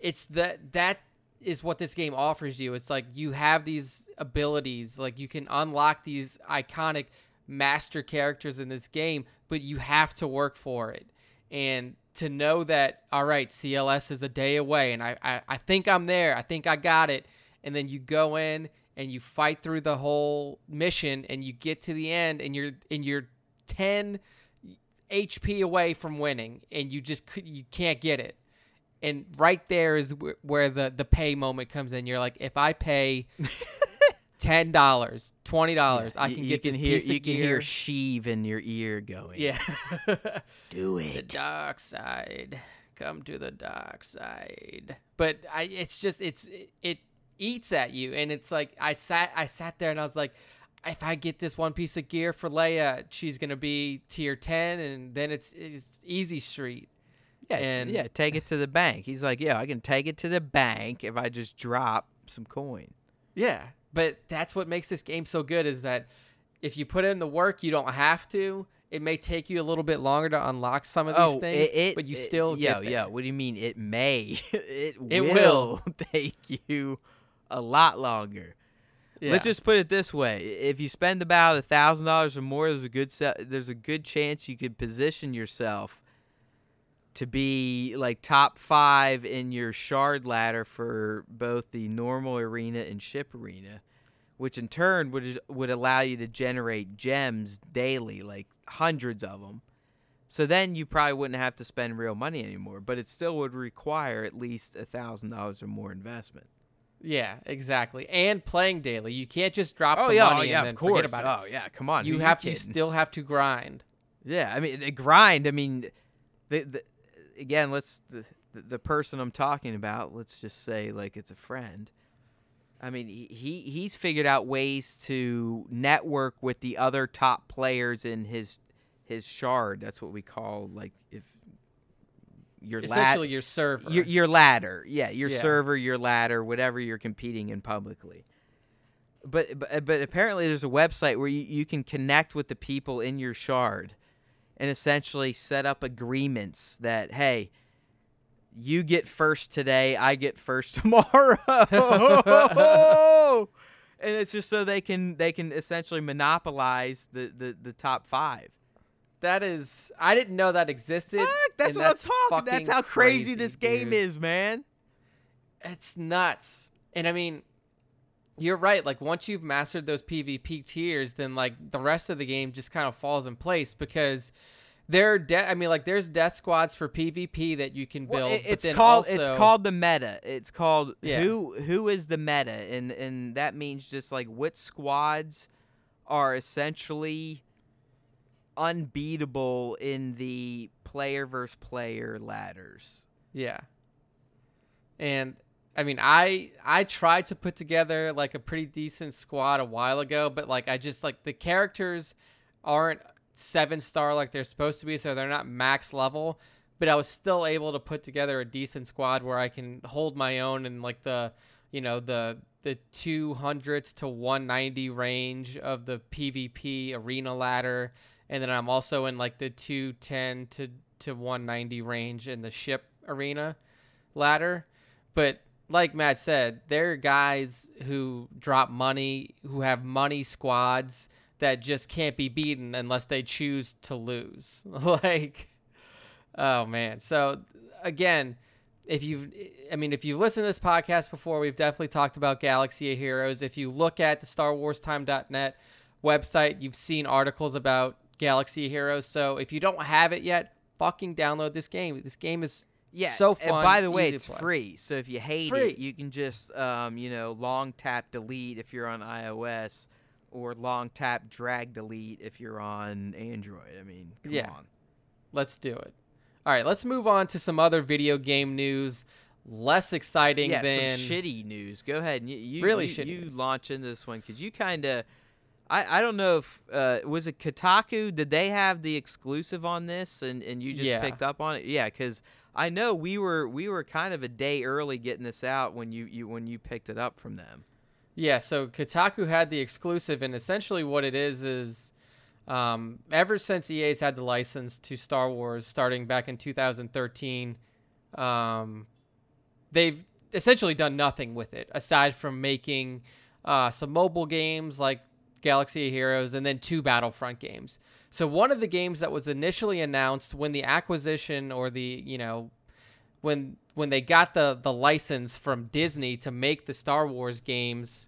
it's that is what this game offers you. It's like you have these abilities, like you can unlock these iconic master characters in this game, but you have to work for it. And to know that, all right, CLS is a day away and I think I'm there. I think I got it. And then you go in and you fight through the whole mission and you get to the end and you're 10 HP away from winning and you can't get it. And right there is where the pay moment comes in. You're like, if I pay $10, $20, I can get this piece of gear. You can hear Sheev in your ear going. Yeah. Do it. The dark side. Come to the dark side. But it eats at you. And it's like I sat there and I was like, if I get this one piece of gear for Leia, she's going to be tier 10 and then it's easy street. Yeah, take it to the bank. He's like, yeah, I can take it to the bank if I just drop some coin. Yeah, but that's what makes this game so good is that if you put in the work, you don't have to. It may take you a little bit longer to unlock some of these things, but you still get there. Yeah, what do you mean it may? It will take you a lot longer. Yeah. Let's just put it this way. If you spend about $1,000 or more, there's a good chance you could position yourself to be like top 5 in your shard ladder for both the normal arena and ship arena, which in turn would allow you to generate gems daily, like hundreds of them. So then you probably wouldn't have to spend real money anymore, but it still would require at least $1,000 or more investment. Yeah, exactly. And playing daily. You can't just drop the money and then forget about it. Oh, yeah, come on. You still have to grind. Yeah, I mean, the person I'm talking about, let's just say like it's a friend. I mean, he's figured out ways to network with the other top players in his shard. That's what we call, like, if your ladder, essentially your server, your ladder, server, your ladder, whatever you're competing in publicly. But apparently, there's a website where you can connect with the people in your shard, and essentially set up agreements that, hey, you get first today, I get first tomorrow. And it's just so they can essentially monopolize the top 5. That is, I didn't know that existed. Fuck, that's how crazy this game is, man. It's nuts. And I mean, you're right. Like, once you've mastered those PvP tiers, then like the rest of the game just kind of falls in place, because there's death squads for PvP that you can build. Well, it's called the meta. It's called who is the meta, and that means just like what squads are essentially unbeatable in the player versus player ladders. Yeah, and I mean, I tried to put together like a pretty decent squad a while ago, but like I just like the characters aren't 7-star like they're supposed to be, so they're not max level, but I was still able to put together a decent squad where I can hold my own in like the, you know, the 200s to 190 range of the PvP arena ladder, and then I'm also in like the 210 to 190 range in the ship arena ladder. But like Matt said, there are guys who drop money, who have money squads that just can't be beaten unless they choose to lose. Like, oh man. So again, if you've listened to this podcast before, we've definitely talked about Galaxy of Heroes. If you look at the StarWarsTime.net website, you've seen articles about Galaxy of Heroes. So if you don't have it yet, fucking download this game. This game is so fun. And by the way, it's free. So if you hate it, you can just, long tap delete if you're on iOS, or long tap drag delete if you're on Android. I mean, come on. Let's do it. All right, let's move on to some other video game news. Less exciting than some shitty news. Go ahead. You launch into this one, because you kind of, I don't know if, was it Kotaku? Did they have the exclusive on this and you just picked up on it? Yeah, because I know we were kind of a day early getting this out when you picked it up from them. Yeah, so Kotaku had the exclusive, and essentially what it is ever since EA's had the license to Star Wars starting back in 2013, they've essentially done nothing with it aside from making some mobile games like Galaxy of Heroes and then 2 Battlefront games. So one of the games that was initially announced when the acquisition, or the, you know, when they got the license from Disney to make the Star Wars games,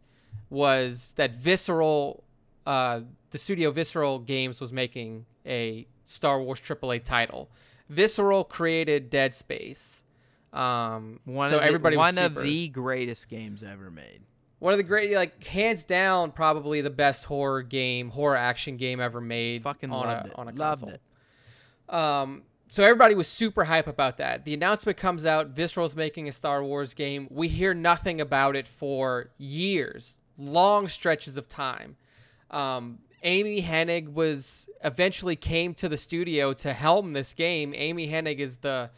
was that Visceral, the studio Visceral Games, was making a Star Wars AAA title. Visceral created Dead Space. One of the greatest games ever made. One of the great, like, hands down, probably the best horror action game ever made. Fucking on a console. Loved it. So everybody was super hype about that. The announcement comes out, Visceral's making a Star Wars game. We hear nothing about it for years, long stretches of time. Amy Hennig eventually came to the studio to helm this game. Amy Hennig is the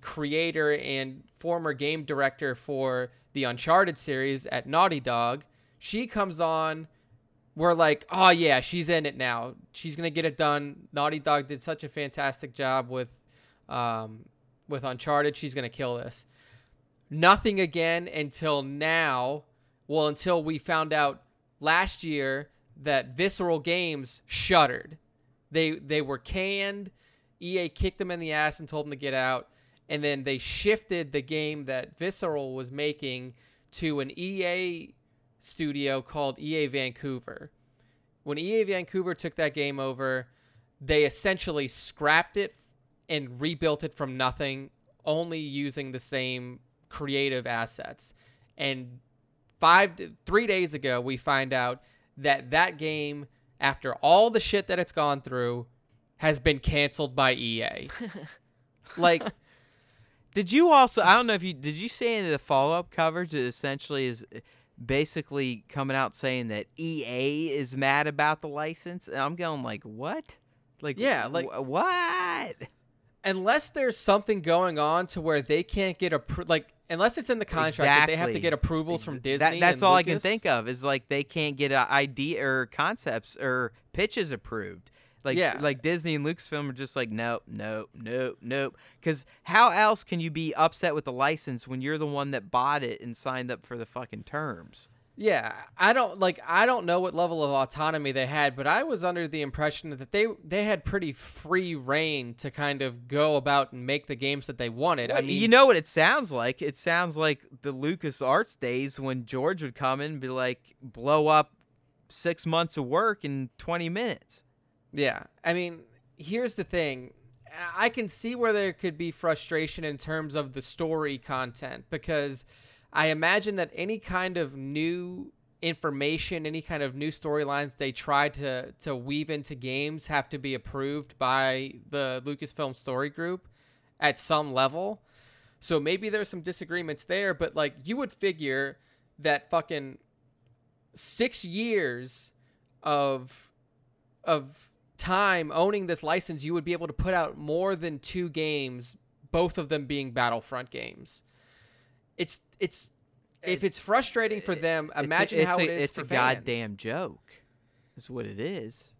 creator and former game director for the Uncharted series at Naughty Dog. She comes on, we're like, oh yeah, she's in it now. She's gonna get it done. Naughty Dog did such a fantastic job with Uncharted. She's gonna kill this. Nothing again until now. Well, until we found out last year that Visceral Games shuttered. They were canned. EA kicked them in the ass and told them to get out. And then they shifted the game that Visceral was making to an EA studio called EA Vancouver. When EA Vancouver took that game over, they essentially scrapped it and rebuilt it from nothing, only using the same creative assets. And 3 days ago, we find out that that game, after all the shit that it's gone through, has been canceled by EA. Like... Did you also, I don't know if you, did you see any of the follow-up coverage that essentially is basically coming out saying that EA is mad about the license? And I'm going like, what? Like, yeah, like what? Unless there's something going on to where they can't get approved, like, unless it's in the contract that they have to get approvals from Disney. That's all Lucas. I can think of is like they can't get ID or concepts or pitches approved. Like, yeah. Like Disney and Lucasfilm are just like, nope, nope, nope, nope. Because how else can you be upset with the license when you're the one that bought it and signed up for the fucking terms? Yeah, I don't know what level of autonomy they had, but I was under the impression that they had pretty free reign to kind of go about and make the games that they wanted. Well, I mean, you know what it sounds like? It sounds like the LucasArts days when George would come in and be like, blow up 6 months of work in 20 minutes. Yeah, I mean, here's the thing. I can see where there could be frustration in terms of the story content, because I imagine that any kind of new information, any kind of new storylines they try to weave into games have to be approved by the Lucasfilm Story Group at some level. So maybe there's some disagreements there, but like you would figure that fucking 6 years of time owning this license, you would be able to put out more than 2 games, both of them being Battlefront games. If it's frustrating for them, imagine how it is for fans. It's a goddamn joke is what it is.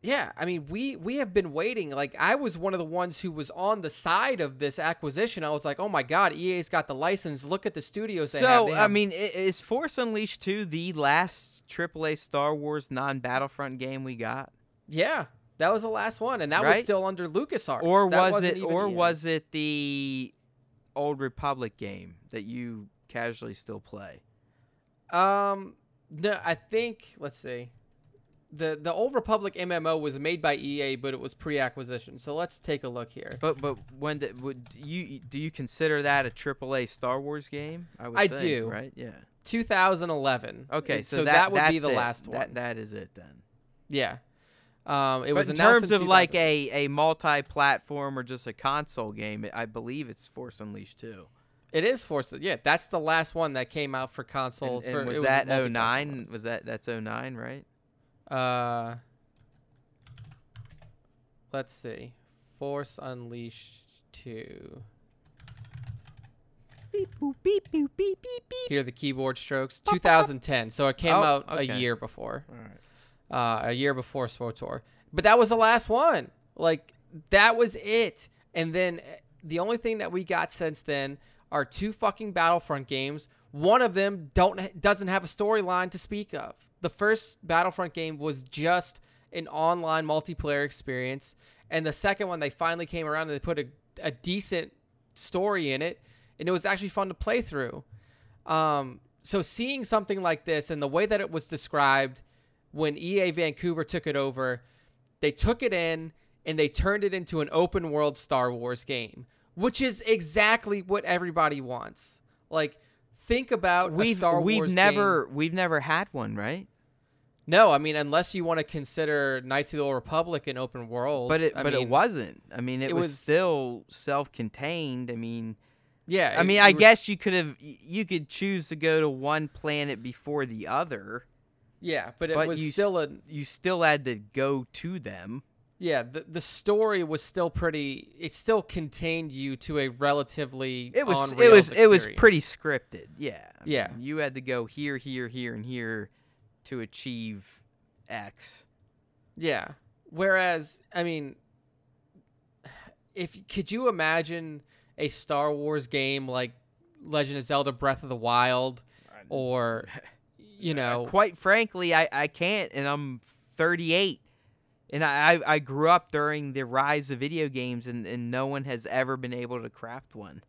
Yeah, I mean, we have been waiting. Like, I was one of the ones who was on the side of this acquisition. I was like, oh my god, EA's got the license. Look at the studios they have. So, I mean, is Force Unleashed 2 the last AAA Star Wars non-Battlefront game we got? Yeah, that was the last one, and that was still under LucasArts. Or was it the Old Republic game that you casually still play? No, I think, let's see. The Old Republic MMO was made by EA, but it was pre-acquisition. So let's take a look here. But when do you consider that a AAA Star Wars game? I think, do. Right? Yeah. 2011. Okay, so that would be the last one. That is it then. Yeah. But in terms of like a multi-platform or just a console game, I believe it's Force Unleashed 2. It is Force. Yeah, that's the last one that came out for consoles. And was that 2009? Was that's 2009, right? Let's see. Force Unleashed 2. Beep boop beep boop beep beep beep. Hear the keyboard strokes. 2010. So it came out a year before. All right. A year before SWTOR. But that was the last one. Like, that was it. And then the only thing that we got since then are 2 fucking Battlefront games. One of them doesn't have a storyline to speak of. The first Battlefront game was just an online multiplayer experience. And the second one, they finally came around and they put a decent story in it. And it was actually fun to play through. So seeing something like this and the way that it was described... When EA Vancouver took it over, they took it in and they turned it into an open world Star Wars game, which is exactly what everybody wants. Like, think about a Star Wars game. We've never had one, right? No, I memean, unless you want to consider Knights of the Old Republic an open world. But it wasn't. I mean, it was still self-contained. I mean... Yeah. I mean, I guess you could choose to go to one planet before the other. Yeah, but was still a... You still had to go to them. Yeah, the story was still pretty... It still contained you to a relatively It was pretty scripted, yeah. I mean, you had to go here, here, here, and here to achieve X. Yeah. Whereas, I mean, could you imagine a Star Wars game like Legend of Zelda Breath of the Wild or, you know. Quite frankly, I can't, and I'm 38. And I grew up during the rise of video games, and no one has ever been able to craft one.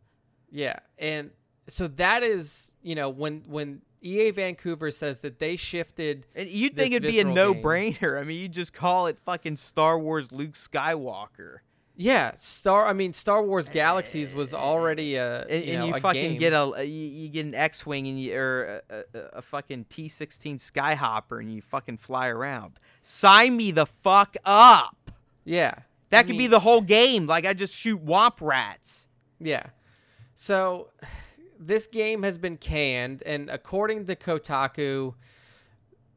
Yeah, and so that is, you know, when EA Vancouver says that they shifted. And you'd think it'd be a no-brainer. I mean, you just call it fucking Star Wars Luke Skywalker. Yeah, Star Wars Galaxies was already a game. And you fucking get you get an X-Wing and or a fucking T-16 Skyhopper and you fucking fly around. Sign me the fuck up. Yeah. That could be the whole game. Like, I just shoot womp rats. Yeah. So, this game has been canned, and according to Kotaku,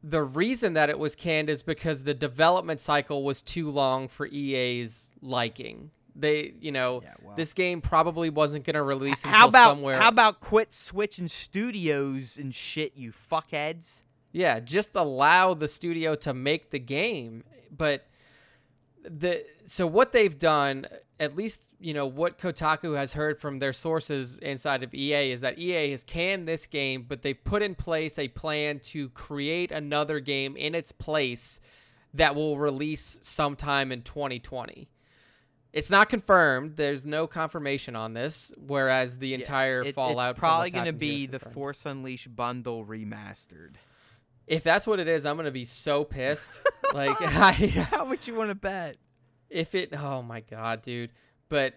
the reason that it was canned is because the development cycle was too long for EA's liking. They, you know, this game probably wasn't going to release somewhere. How about quit switching studios and shit, you fuckheads? Yeah, just allow the studio to make the game. But so what they've done, at least, you know, what Kotaku has heard from their sources inside of EA is that EA has canned this game, but they've put in place a plan to create another game in its place that will release sometime in 2020. It's not confirmed. There's no confirmation on this, whereas the entire Fallout... It's probably going to be the Force Unleashed bundle remastered. If that's what it is, I'm going to be so pissed. Like, how would you want to bet? Oh my God, dude. But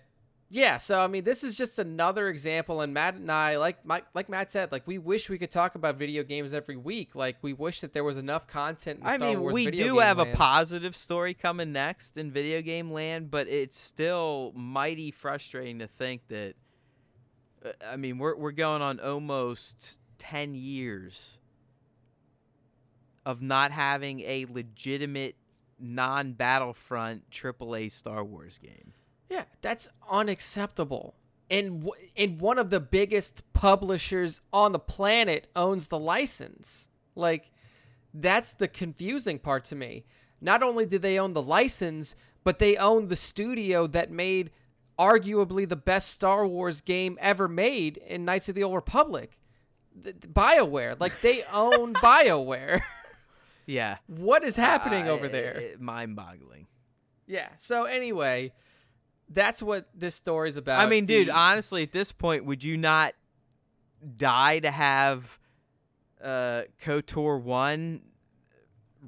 yeah, so I mean, this is just another example. And Matt and I, like Matt said, like, we wish we could talk about video games every week. Like, we wish that there was enough content. In Star Wars we do have a positive story coming next in video game land, but it's still mighty frustrating to think that. I mean, we're going on almost 10 years of not having a legitimate non-Battlefront AAA Star Wars game. Yeah, that's unacceptable. And one of the biggest publishers on the planet owns the license. Like, that's the confusing part to me. Not only do they own the license, but they own the studio that made arguably the best Star Wars game ever made in Knights of the Old Republic. BioWare. Like, they own BioWare. Yeah. What is happening over there? Mind-boggling. Yeah. So anyway, that's what this story's about. I mean, dude, honestly, at this point, would you not die to have KOTOR 1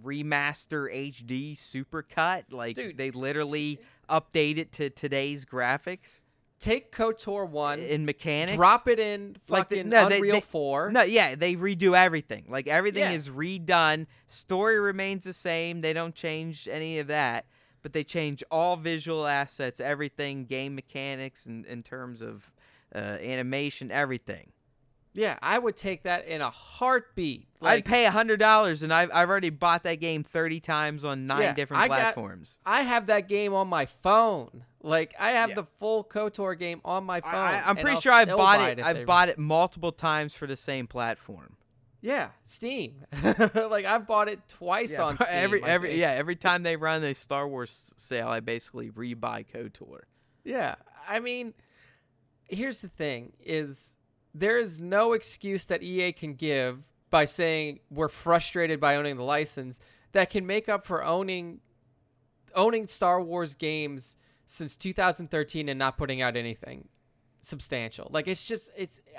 remaster HD supercut? Like, dude, they literally update it to today's graphics. Take KOTOR 1 in mechanics, drop it in fucking Unreal 4. No, yeah, they redo everything. Like, everything is redone. Story remains the same. They don't change any of that, but they change all visual assets, everything, game mechanics, and in terms of animation, everything. Yeah, I would take that in a heartbeat. Like, I'd pay $100, and I've already bought that game 30 times on 9 different platforms. I have that game on my phone. Like, I have the full KOTOR game on my phone. I'm pretty sure I've bought it. I've bought it multiple times for the same platform. Yeah, Steam. Like, I've bought it twice on Steam. Every time they run a Star Wars sale, I basically rebuy KOTOR. Yeah, I mean, here's the thing is, there is no excuse that EA can give by saying we're frustrated by owning the license that can make up for owning Star Wars games since 2013 and not putting out anything substantial. Like, it's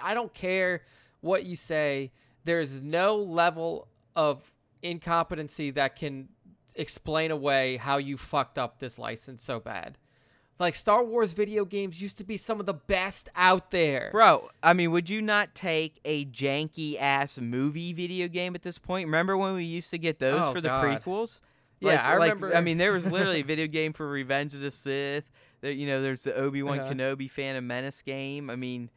I don't care what you say. There is no level of incompetency that can explain away how you fucked up this license so bad. Like, Star Wars video games used to be some of the best out there. Bro, I mean, would you not take a janky-ass movie video game at this point? Remember when we used to get those for the prequels? Like, yeah, I remember. Like, I mean, there was literally a video game for Revenge of the Sith. There, you know, there's the Obi-Wan Kenobi Phantom Menace game. I mean,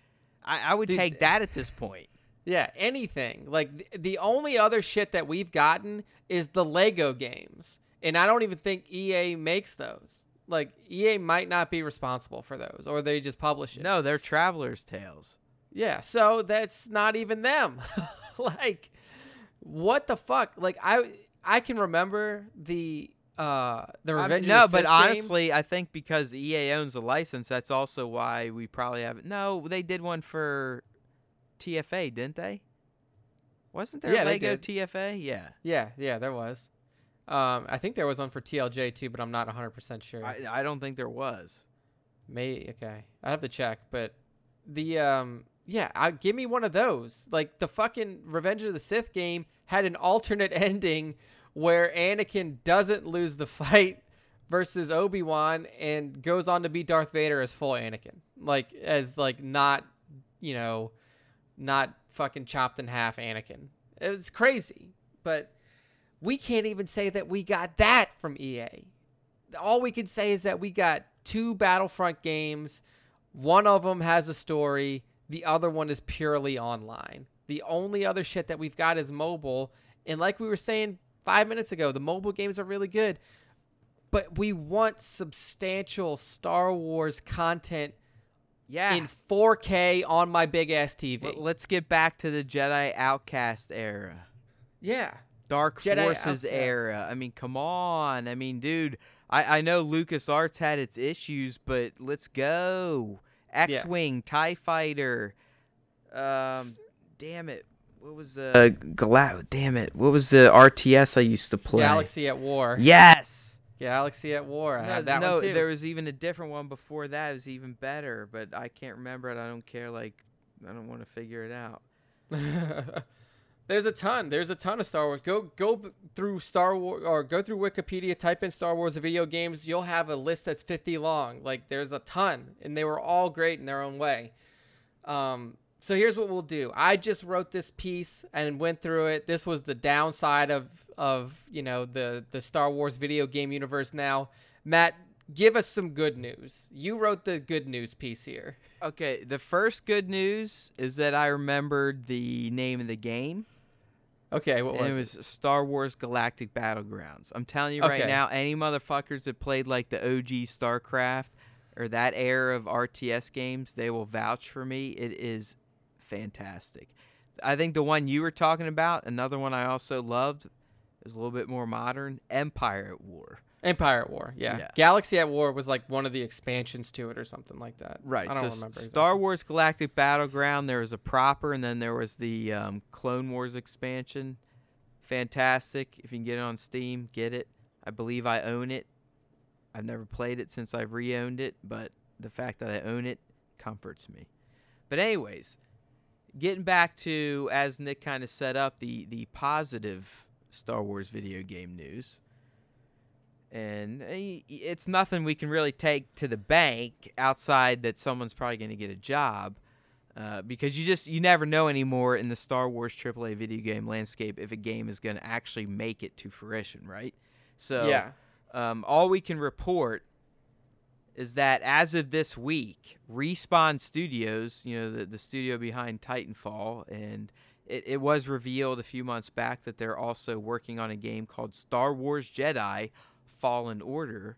I would take that at this point. Yeah, anything. Like, the only other shit that we've gotten is the Lego games. And I don't even think EA makes those. Like, EA might not be responsible for those, or they just publish it. No, they're Traveler's Tales. Yeah, so that's not even them. Like, what the fuck? Like, I I can remember the Revenge of the Sith game. Honestly, I think because EA owns the license, that's also why we probably haven't. No, they did one for TFA, didn't they? Wasn't there Lego TFA? Yeah, there was. I think there was one for TLJ too, but I'm not 100% sure. I don't think there was. Okay, I have to check. But the give me one of those. Like the fucking Revenge of the Sith game had an alternate ending where Anakin doesn't lose the fight versus Obi-Wan and goes on to be Darth Vader as full Anakin, not fucking chopped in half Anakin. It was crazy, but we can't even say that we got that from EA. All we can say is that we got two Battlefront games. One of them has a story. The other one is purely online. The only other shit that we've got is mobile. And like we were saying 5 minutes ago, the mobile games are really good. But we want substantial Star Wars content in 4K on my big-ass TV. Let's get back to the Jedi Outcast era. Yeah. Dark Jedi Forces era. I mean, come on. I mean, dude, I know LucasArts had its issues, but let's go. X-Wing, TIE Fighter. Damn it. What was the... damn it. What was the RTS I used to play? Galaxy at War. Yes. Galaxy at War. I had that one too. No, there was even a different one before that. It was even better, but I can't remember it. I don't care. I don't want to figure it out. There's a ton of Star Wars. Go through Star Wars, or go through Wikipedia, type in Star Wars video games. You'll have a list that's 50 long. There's a ton, and they were all great in their own way. So here's what we'll do. I just wrote this piece and went through it. This was the downside of the Star Wars video game universe now. Matt, give us some good news. You wrote the good news piece here. Okay, the first good news is that I remembered the name of the game. Okay, what was it? It was Star Wars Galactic Battlegrounds. I'm telling you right now, any motherfuckers that played the OG StarCraft or that era of RTS games, they will vouch for me. It is fantastic. I think the one you were talking about, another one I also loved, is a little bit more modern, Empire at War. Empire at War, yeah. Galaxy at War was one of the expansions to it or something like that. Right. I don't remember exactly. Star Wars Galactic Battleground, there was a proper, and then there was the Clone Wars expansion. Fantastic. If you can get it on Steam, get it. I believe I own it. I've never played it since I've re-owned it, but the fact that I own it comforts me. But anyways, getting back to, as Nick kind of set up, the positive Star Wars video game news. And it's nothing we can really take to the bank outside that someone's probably going to get a job because you never know anymore in the Star Wars AAA video game landscape if a game is going to actually make it to fruition, right? So all we can report is that as of this week, Respawn Studios, the studio behind Titanfall, and it was revealed a few months back that they're also working on a game called Star Wars Jedi Fallen Order,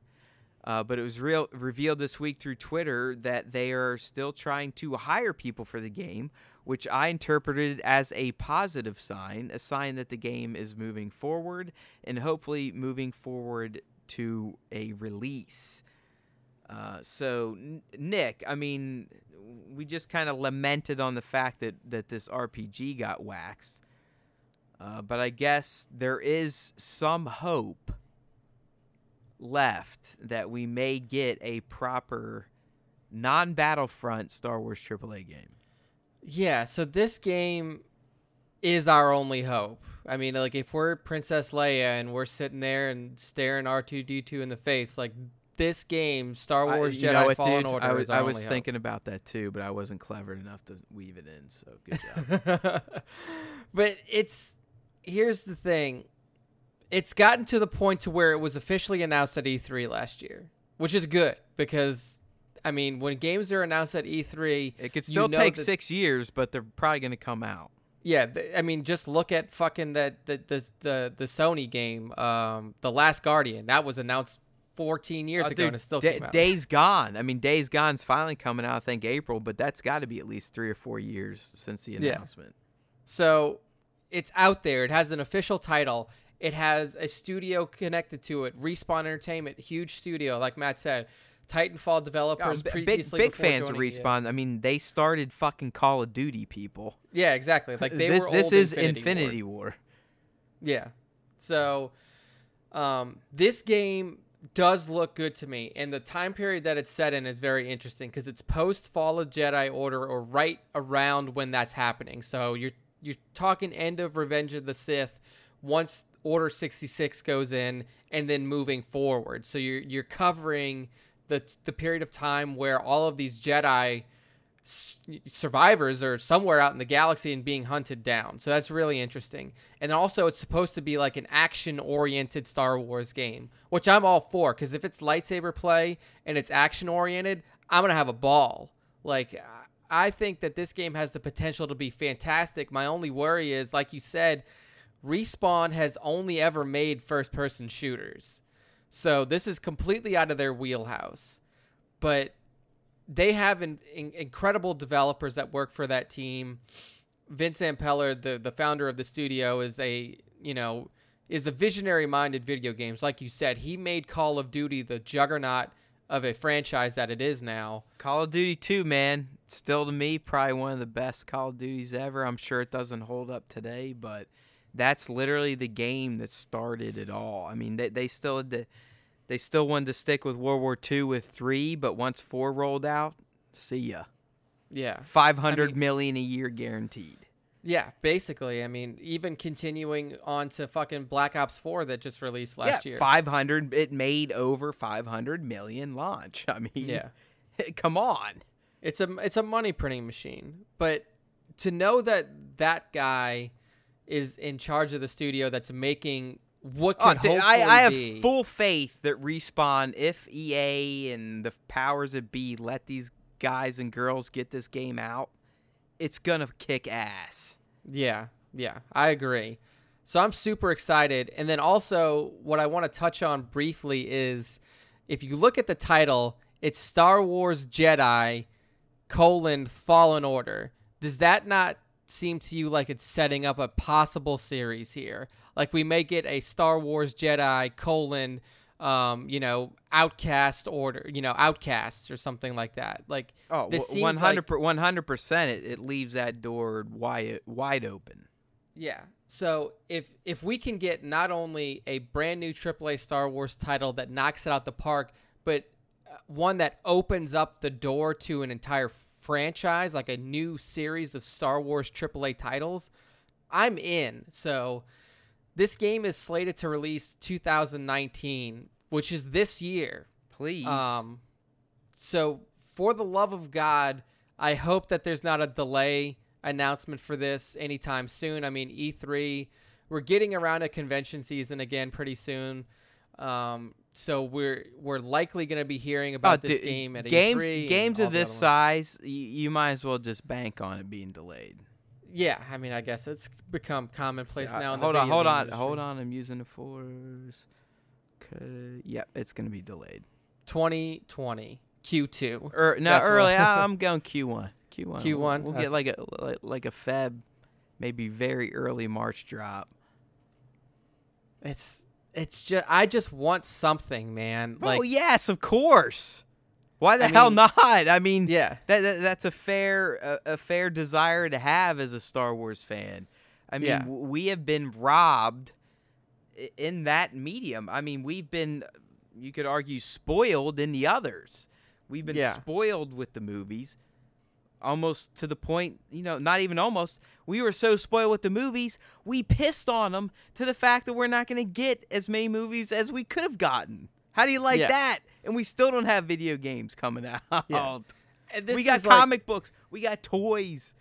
but it was revealed this week through Twitter that they are still trying to hire people for the game, which I interpreted as a positive sign, a sign that the game is moving forward and hopefully moving forward to a release. So Nick, I mean, we just kind of lamented on the fact that this RPG got waxed, but I guess there is some hope left that we may get a proper non-Battlefront Star Wars AAA game. Yeah, so this game is our only hope. I mean, if we're Princess Leia and we're sitting there and staring R2-D2 in the face, this game, Star Wars Jedi Fallen Order, is our only hope. I was thinking about that too, but I wasn't clever enough to weave it in, so good job. But here's the thing. It's gotten to the point to where it was officially announced at E3 last year, which is good because, I mean, when games are announced at E3... It could still take 6 years, but they're probably going to come out. Yeah, I mean, just look at fucking the Sony game, The Last Guardian. That was announced 14 years ago and it still came out. Days Gone. I mean, Days Gone's finally coming out, I think, April, but that's got to be at least 3 or 4 years since the announcement. Yeah. So it's out there. It has an official title. It has a studio connected to it, Respawn Entertainment, huge studio, like Matt said. Titanfall developers previously. Big fans of Respawn. I mean, they started fucking Call of Duty people. Yeah, exactly. Like they were old. This is Infinity War. Yeah. So, this game does look good to me, and the time period that it's set in is very interesting because it's post Fall of Jedi Order, or right around when that's happening. So you're talking end of Revenge of the Sith, once Order 66 goes in, and then moving forward. So you're covering the period of time where all of these Jedi survivors are somewhere out in the galaxy and being hunted down. So that's really interesting. And also it's supposed to be like an action-oriented Star Wars game, which I'm all for, because if it's lightsaber play and it's action-oriented, I'm going to have a ball. Like, I think that this game has the potential to be fantastic. My only worry is, like you said, Respawn has only ever made first-person shooters. So this is completely out of their wheelhouse, but they have incredible developers that work for that team. Vince Ampeller, the founder of the studio, is a visionary mind in video games. Like you said, he made Call of Duty the juggernaut of a franchise that it is now. Call of Duty 2, man, still to me, probably one of the best Call of Duties ever. I'm sure it doesn't hold up today, but that's literally the game that started it all. I mean, they still wanted to stick with World War II with 3, but once 4 rolled out, see ya. Yeah. 500 million a year guaranteed. Yeah, basically. I mean, even continuing on to fucking Black Ops 4 that just released last year. 500. It made over 500 million launch. I mean, yeah. Come on. It's a money printing machine. But to know that guy is in charge of the studio that's making what could hopefully be. I have full faith that Respawn, if EA and the powers that be let these guys and girls get this game out, it's going to kick ass. Yeah, I agree. So I'm super excited. And then also what I want to touch on briefly is, if you look at the title, it's Star Wars Jedi : Fallen Order. Does that not seem to you like it's setting up a possible series here? Like, we make it a Star Wars Jedi : Outcast Order, Outcasts or something like that. Like, oh, this seems 100%, it leaves that door wide open. Yeah. So if we can get not only a brand new AAA Star Wars title that knocks it out the park, but one that opens up the door to an entire franchise, like a new series of Star Wars AAA titles, I'm in. So this game is slated to release 2019, which is this year. Please. So for the love of God, I hope that there's not a delay announcement for this anytime soon. I mean, E3, we're getting around a convention season again pretty soon. So we're likely going to be hearing about this game at E3. Games of this size, you might as well just bank on it being delayed. Yeah, I mean, I guess it's become commonplace now. Hold on. I'm using the Force. Okay. Yeah, it's going to be delayed. 2020 Q2. No, early. I'm going Q1. Q1. We'll get like a Feb, maybe very early March drop. It's just, I just want something, man. Like, oh yes, of course. Why the hell not? I mean, yeah, that's a fair desire to have as a Star Wars fan. I mean, yeah. We have been robbed in that medium. I mean, we've been, you could argue, spoiled in the others. We've been spoiled with the movies, almost to the point, not even almost, we were so spoiled with the movies, we pissed on them to the fact that we're not going to get as many movies as we could have gotten. How do you like that? And we still don't have video games coming out. Yeah. We got comic books. We got toys.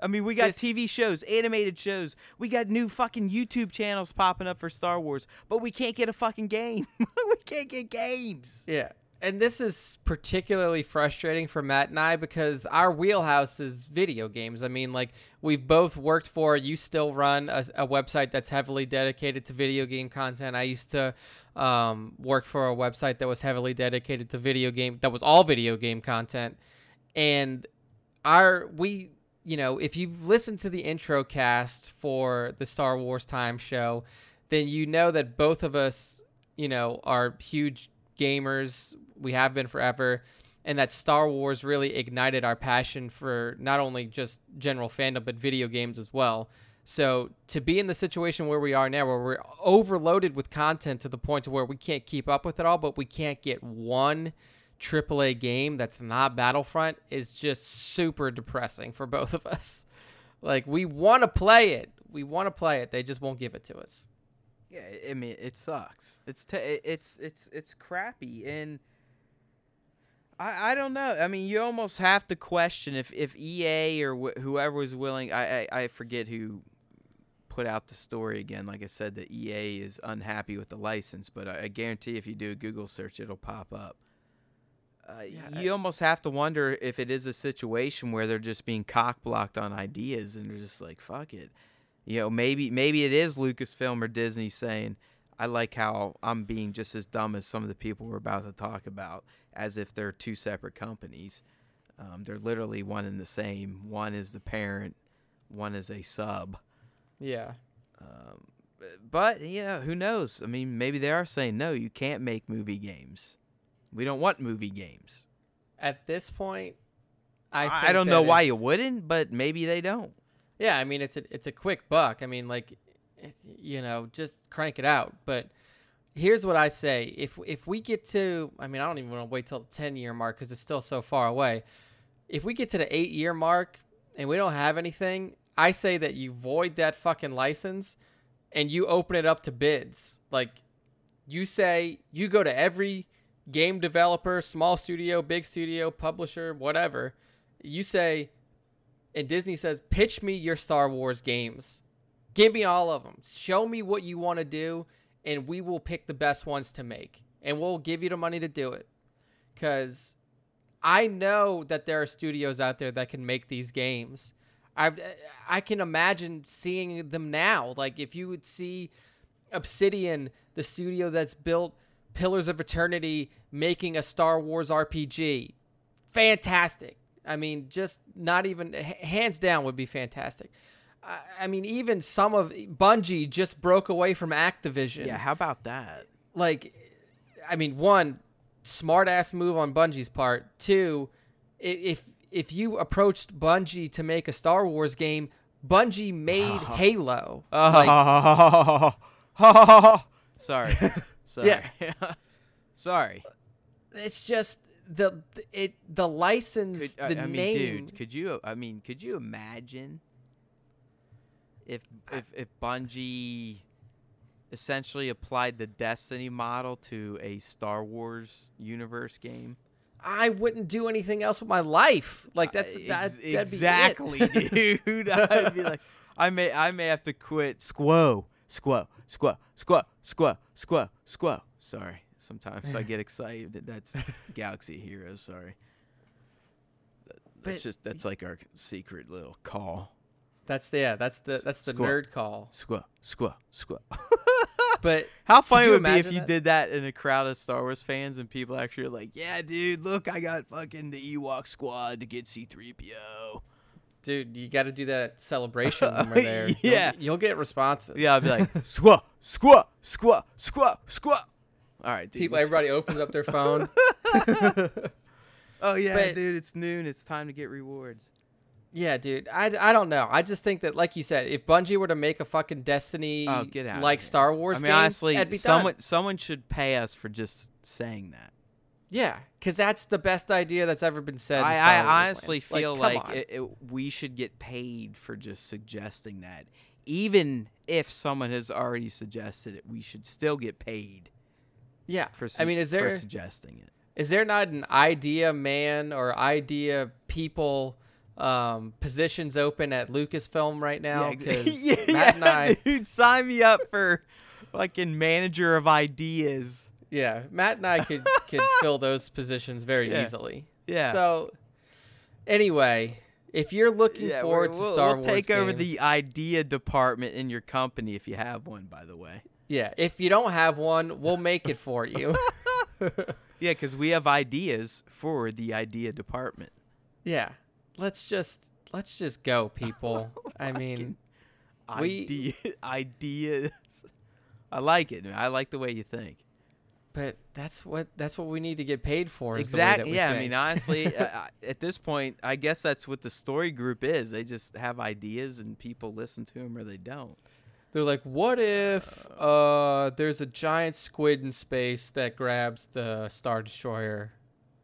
I mean, we got TV shows, animated shows. We got new fucking YouTube channels popping up for Star Wars, but we can't get a fucking game. We can't get games. Yeah. And this is particularly frustrating for Matt and I because our wheelhouse is video games. I mean, like, we've both worked for, you still run a website that's heavily dedicated to video game content. I used to work for a website that was heavily dedicated to that was all video game content. And if you've listened to the intro cast for the Star Wars Time Show, then you know that both of us, you know, are huge gamers. We have been forever. And that Star Wars really ignited our passion for not only just general fandom, but video games as well. So to be in the situation where we are now, where we're overloaded with content to the point to where we can't keep up with it all, but we can't get one AAA game that's not Battlefront, is just super depressing for both of us. Like, we want to play it. We want to play it. They just won't give it to us. Yeah, I mean, it sucks. It's crappy, and I don't know. I mean, you almost have to question if EA or whoever was willing. I forget who put out the story again. Like I said, the EA is unhappy with the license, but I guarantee if you do a Google search, it'll pop up. You almost have to wonder if it is a situation where they're just being cock-blocked on ideas and they're just like, fuck it. You know, maybe it is Lucasfilm or Disney saying, I like how I'm being just as dumb as some of the people we're about to talk about, as if they're two separate companies. They're literally one and the same. One is the parent. One is a sub. Yeah. But, yeah, who knows? I mean, maybe they are saying, no, you can't make movie games. We don't want movie games. At this point, I don't know why you wouldn't, but maybe they don't. Yeah, I mean, it's a quick buck. I mean, like, you know, just crank it out. But here's what I say. If we get to, I mean, I don't even want to wait till the 10-year mark because it's still so far away. If we get to the 8-year mark and we don't have anything, I say that you void that fucking license and you open it up to bids. Like, you say you go to every game developer, small studio, big studio, publisher, whatever, you say, and Disney says, pitch me your Star Wars games. Give me all of them. Show me what you want to do, and we will pick the best ones to make, and we'll give you the money to do it. Because I know that there are studios out there that can make these games. I can imagine seeing them now. Like, if you would see Obsidian, the studio that's built Pillars of Eternity, making a Star Wars RPG. Fantastic. I mean, just not even, hands down would be fantastic. I mean, even some of Bungie just broke away from Activision. Yeah, how about that? Like, I mean, one, smart ass move on Bungie's part. Two, if you approached Bungie to make a Star Wars game, Bungie made Halo. Sorry. Sorry. It's just the license. Name. Dude, could you imagine if Bungie essentially applied the Destiny model to a Star Wars universe game? I wouldn't do anything else with my life. Like that'd be it. Dude. I'd be like, I may have to quit Squo. Squo, squo, squo, squo, squo, squo. Sorry. Sometimes I get excited. That's Galaxy Heroes. Sorry. That's like our secret little call. That's the squo, nerd call. Squo, squo, squo. But how funny would it be if you did that in a crowd of Star Wars fans and people actually are like, yeah, dude, look, I got fucking the Ewok squad to get C-3PO. Dude, you got to do that at Celebration when we're there. Yeah. You'll get responses. Yeah, I'll be like, squo, squo, squo, squo, squo. All right, dude. Everybody opens up their phone. Oh, yeah, dude, it's noon. It's time to get rewards. Yeah, dude. I don't know. I just think that, like you said, if Bungie were to make a fucking Destiny Star Wars game, honestly, that'd be someone should pay us for just saying that. Yeah, because that's the best idea that's ever been said. I honestly feel like we should get paid for just suggesting that. Even if someone has already suggested it, we should still get paid. Yeah, for suggesting it. Is there not an idea man or idea people positions open at Lucasfilm right now? Dude, sign me up for fucking manager of ideas. Yeah, Matt and I could fill those positions very easily. Yeah. So, anyway, if you're looking forward to Star Wars games, we'll take over the idea department in your company if you have one, by the way. Yeah, if you don't have one, we'll make it for you. Yeah, because we have ideas for the idea department. Yeah, let's just go, people. I mean, ideas. I like it. I like the way you think. But that's what we need to get paid for. Exactly. Yeah. Think. I mean, honestly, at this point, I guess that's what the story group is. They just have ideas, and people listen to them or they don't. They're like, what if there's a giant squid in space that grabs the Star Destroyer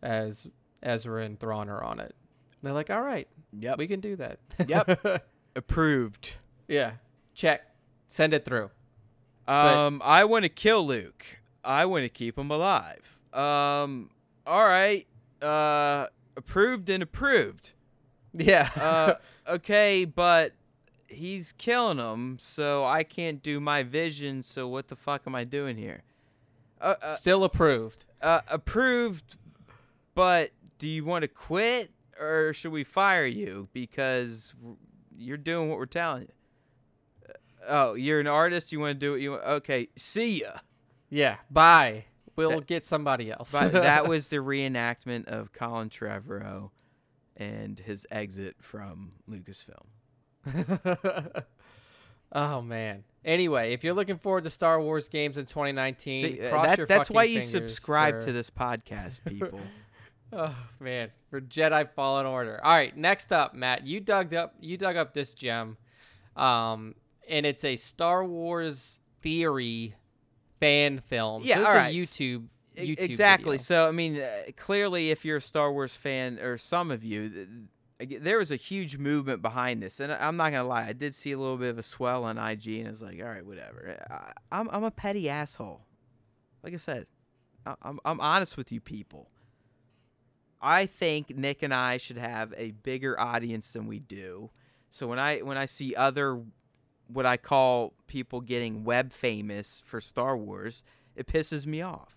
as Ezra and Thrawn are on it? And they're like, all right, yep, we can do that. Yep. Approved. Yeah. Check. Send it through. I want to kill Luke. I want to keep him alive. All right. Approved and approved. Yeah. Okay, but he's killing him, so I can't do my vision, so what the fuck am I doing here? Still approved. Approved, but do you want to quit, or should we fire you? Because you're doing what we're telling you. Oh, you're an artist? You want to do what you want? Okay, see ya. Yeah, bye. We'll get somebody else. That was the reenactment of Colin Trevorrow and his exit from Lucasfilm. Oh, man. Anyway, if you're looking forward to Star Wars games in 2019, that's why you subscribe to this podcast, people. Oh, man. For Jedi Fallen Order. All right, next up, Matt, you dug up this gem, and it's a Star Wars theory fan film. Yeah, so all right. YouTube exactly. Video. So, I mean, clearly, if you're a Star Wars fan, or some of you, there was a huge movement behind this, and I'm not gonna lie, I did see a little bit of a swell on IG, and I was like, all right, whatever. I'm a petty asshole. Like I said, I'm honest with you people. I think Nick and I should have a bigger audience than we do. So when I see other what I call people getting web famous for Star Wars, it pisses me off.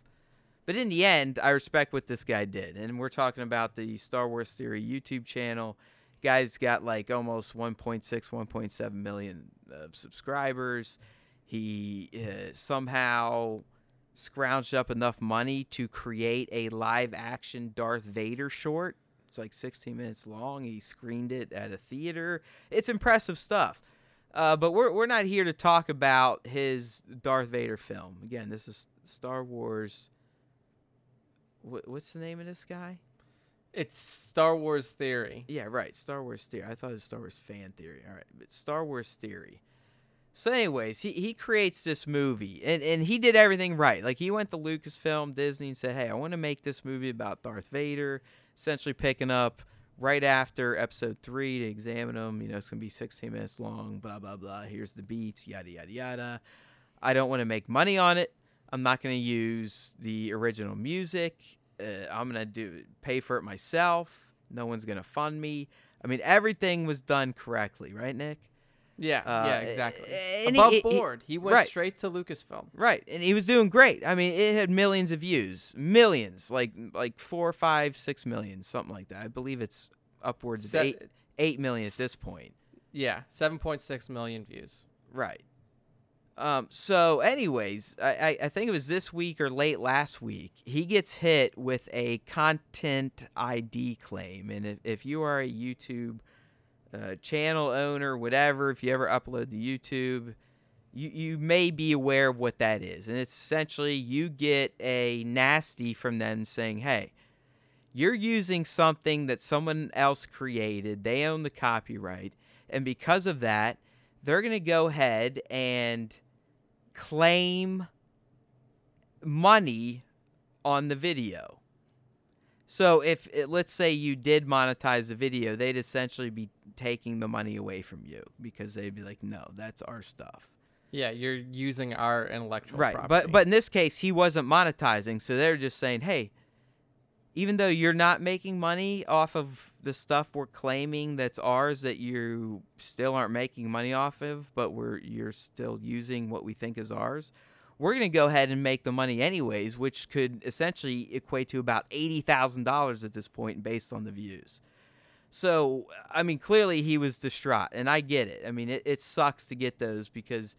But in the end, I respect what this guy did. And we're talking about the Star Wars Theory YouTube channel. Guy's got like almost 1.6, 1.7 million subscribers. He somehow scrounged up enough money to create a live-action Darth Vader short. It's like 16 minutes long. He screened it at a theater. It's impressive stuff. But we're not here to talk about his Darth Vader film. Again, this is Star Wars. What's the name of this guy? It's Star Wars Theory. Yeah, right. Star Wars Theory. I thought it was Star Wars Fan Theory. All right, but Star Wars Theory. So anyways, he creates this movie, and he did everything right. Like, he went to Lucasfilm, Disney, and said, hey, I want to make this movie about Darth Vader, essentially picking up right after Episode 3 to examine him. You know, it's going to be 16 minutes long, blah, blah, blah. Here's the beats, yada, yada, yada. I don't want to make money on it. I'm not going to use the original music. I'm going to pay for it myself. No one's going to fund me. I mean, everything was done correctly, right, Nick? Yeah, exactly. Above board. He went straight to Lucasfilm. Right, and he was doing great. I mean, it had millions of views. Millions, like 4, 5, 6 million, something like that. I believe it's upwards of 8 million at this point. Yeah, 7.6 million views. Right. So anyways, I think it was this week or late last week, he gets hit with a content ID claim. And if you are a YouTube channel owner, whatever, if you ever upload to YouTube, you may be aware of what that is. And it's essentially you get a nasty from them saying, hey, you're using something that someone else created. They own the copyright. And because of that, they're going to go ahead and claim money on the video. So if, let's say you did monetize the video, they'd essentially be taking the money away from you because they'd be like, no, that's our stuff. Yeah, you're using our intellectual property. But in this case, he wasn't monetizing, so they're just saying, hey, even though you're not making money off of the stuff we're claiming that's ours that you still aren't making money off of, but you're still using what we think is ours, we're going to go ahead and make the money anyways, which could essentially equate to about $80,000 at this point based on the views. So, I mean, clearly he was distraught, and I get it. I mean, it sucks to get those because,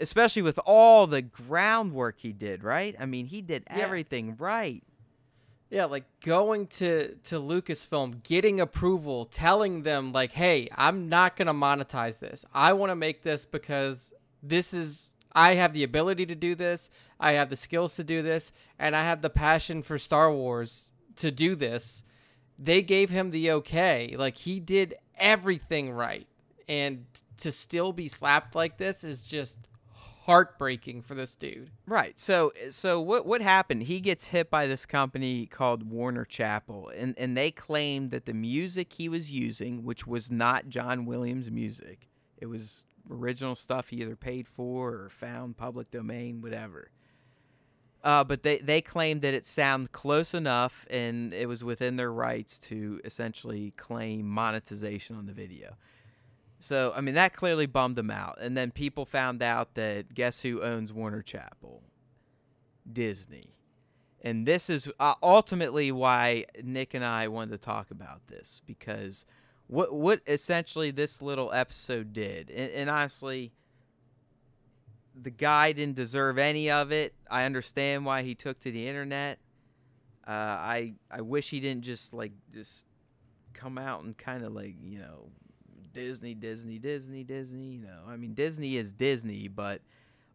especially with all the groundwork he did, right? I mean, he did everything right. Yeah, like going to Lucasfilm, getting approval, telling them like, hey, I'm not going to monetize this. I want to make this because this is I have the ability to do this, I have the skills to do this, and I have the passion for Star Wars to do this. They gave him the okay. Like, he did everything right. And to still be slapped like this is just heartbreaking for this dude. Right. So what happened? He gets hit by this company called Warner Chappell, and they claimed that the music he was using, which was not John Williams music, it was original stuff he either paid for or found public domain, whatever. But they claimed that it sounded close enough and it was within their rights to essentially claim monetization on the video. So, I mean, that clearly bummed them out. And then people found out that, guess who owns Warner Chappell? Disney. And this is ultimately why Nick and I wanted to talk about this, because what essentially this little episode did, and honestly, the guy didn't deserve any of it. I understand why he took to the internet. I wish he didn't just come out and kind of Disney, you know. I mean, Disney is Disney, but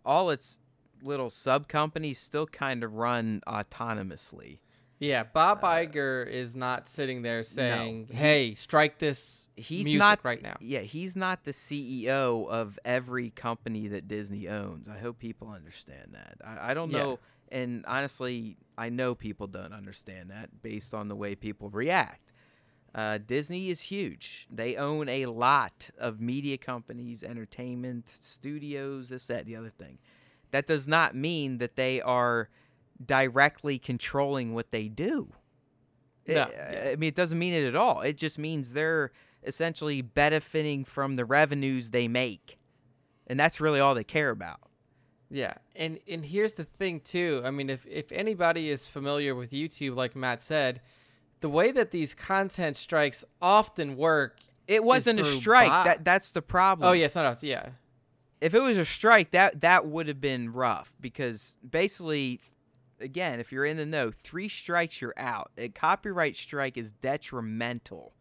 all its little sub-companies still kind of run autonomously. Yeah, Bob Iger is not sitting there saying, no, hey, strike this music right now. Yeah, he's not the CEO of every company that Disney owns. I hope people understand that. I don't know, and honestly, I know people don't understand that based on the way people react. Disney is huge. They own a lot of media companies, entertainment, studios, this, that, the other thing. That does not mean that they are directly controlling what they do. No. I mean, it doesn't mean it at all. It just means they're essentially benefiting from the revenues they make. And that's really all they care about. Yeah, and here's the thing, too. I mean, if anybody is familiar with YouTube, like Matt said, the way that these content strikes often work, it wasn't a strike. That's the problem. Oh yeah, it's not us. Yeah, if it was a strike, that would have been rough, because basically, again, if you're in the know, 3 strikes you're out. A copyright strike is detrimental.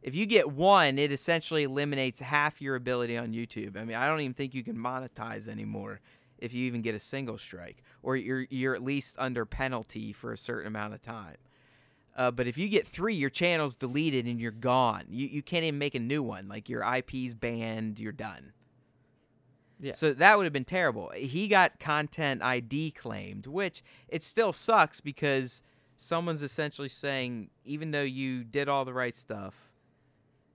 If you get one, it essentially eliminates half your ability on YouTube. I mean, I don't even think you can monetize anymore if you even get a single strike, or you're at least under penalty for a certain amount of time. But if you get 3, your channel's deleted and you're gone. You can't even make a new one. Like, your IP's banned, you're done. Yeah. So that would have been terrible. He got content ID claimed, which it still sucks, because someone's essentially saying, even though you did all the right stuff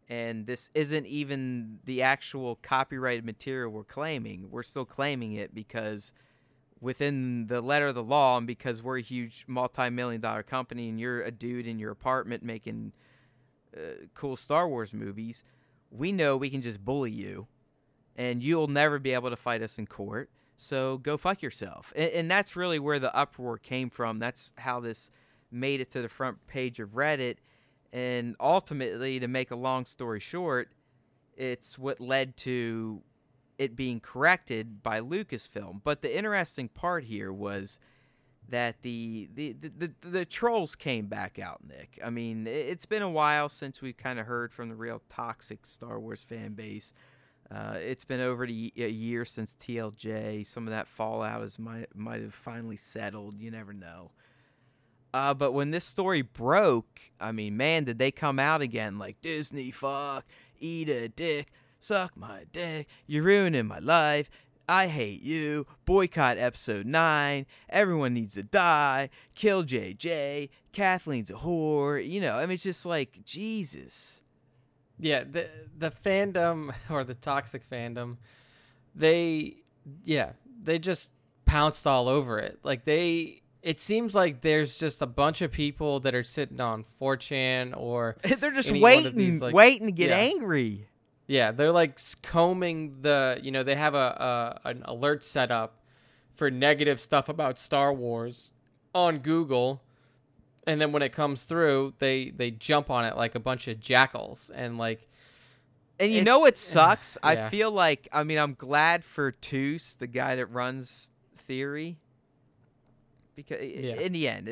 and this isn't even the actual copyrighted material we're claiming, we're still claiming it because within the letter of the law, and because we're a huge multi-million-dollar company and you're a dude in your apartment making cool Star Wars movies, we know we can just bully you, and you'll never be able to fight us in court, so go fuck yourself. And that's really where the uproar came from. That's how this made it to the front page of Reddit, and ultimately, to make a long story short, it's what led to it being corrected by Lucasfilm. But the interesting part here was that the trolls came back out, Nick. I mean, it's been a while since we've kind of heard from the real toxic Star Wars fan base. It's been over a year since TLJ. Some of that fallout might have finally settled. You never know. But when this story broke, I mean, man, did they come out again like, Disney, fuck, eat a dick. Suck my dick, you're ruining my life, I hate you, boycott episode 9, everyone needs to die, kill JJ, Kathleen's a whore, you know, I mean, it's just like, Jesus. Yeah, the fandom, or the toxic fandom, they just pounced all over it. Like, it seems like there's just a bunch of people that are sitting on 4chan, or they're just waiting to get angry. Yeah, they're like combing they have an alert set up for negative stuff about Star Wars on Google. And then when it comes through, they jump on it like a bunch of jackals. And you know, it sucks. Yeah. I feel like, I mean, I'm glad for Toos, the guy that runs Theory. Because in the end,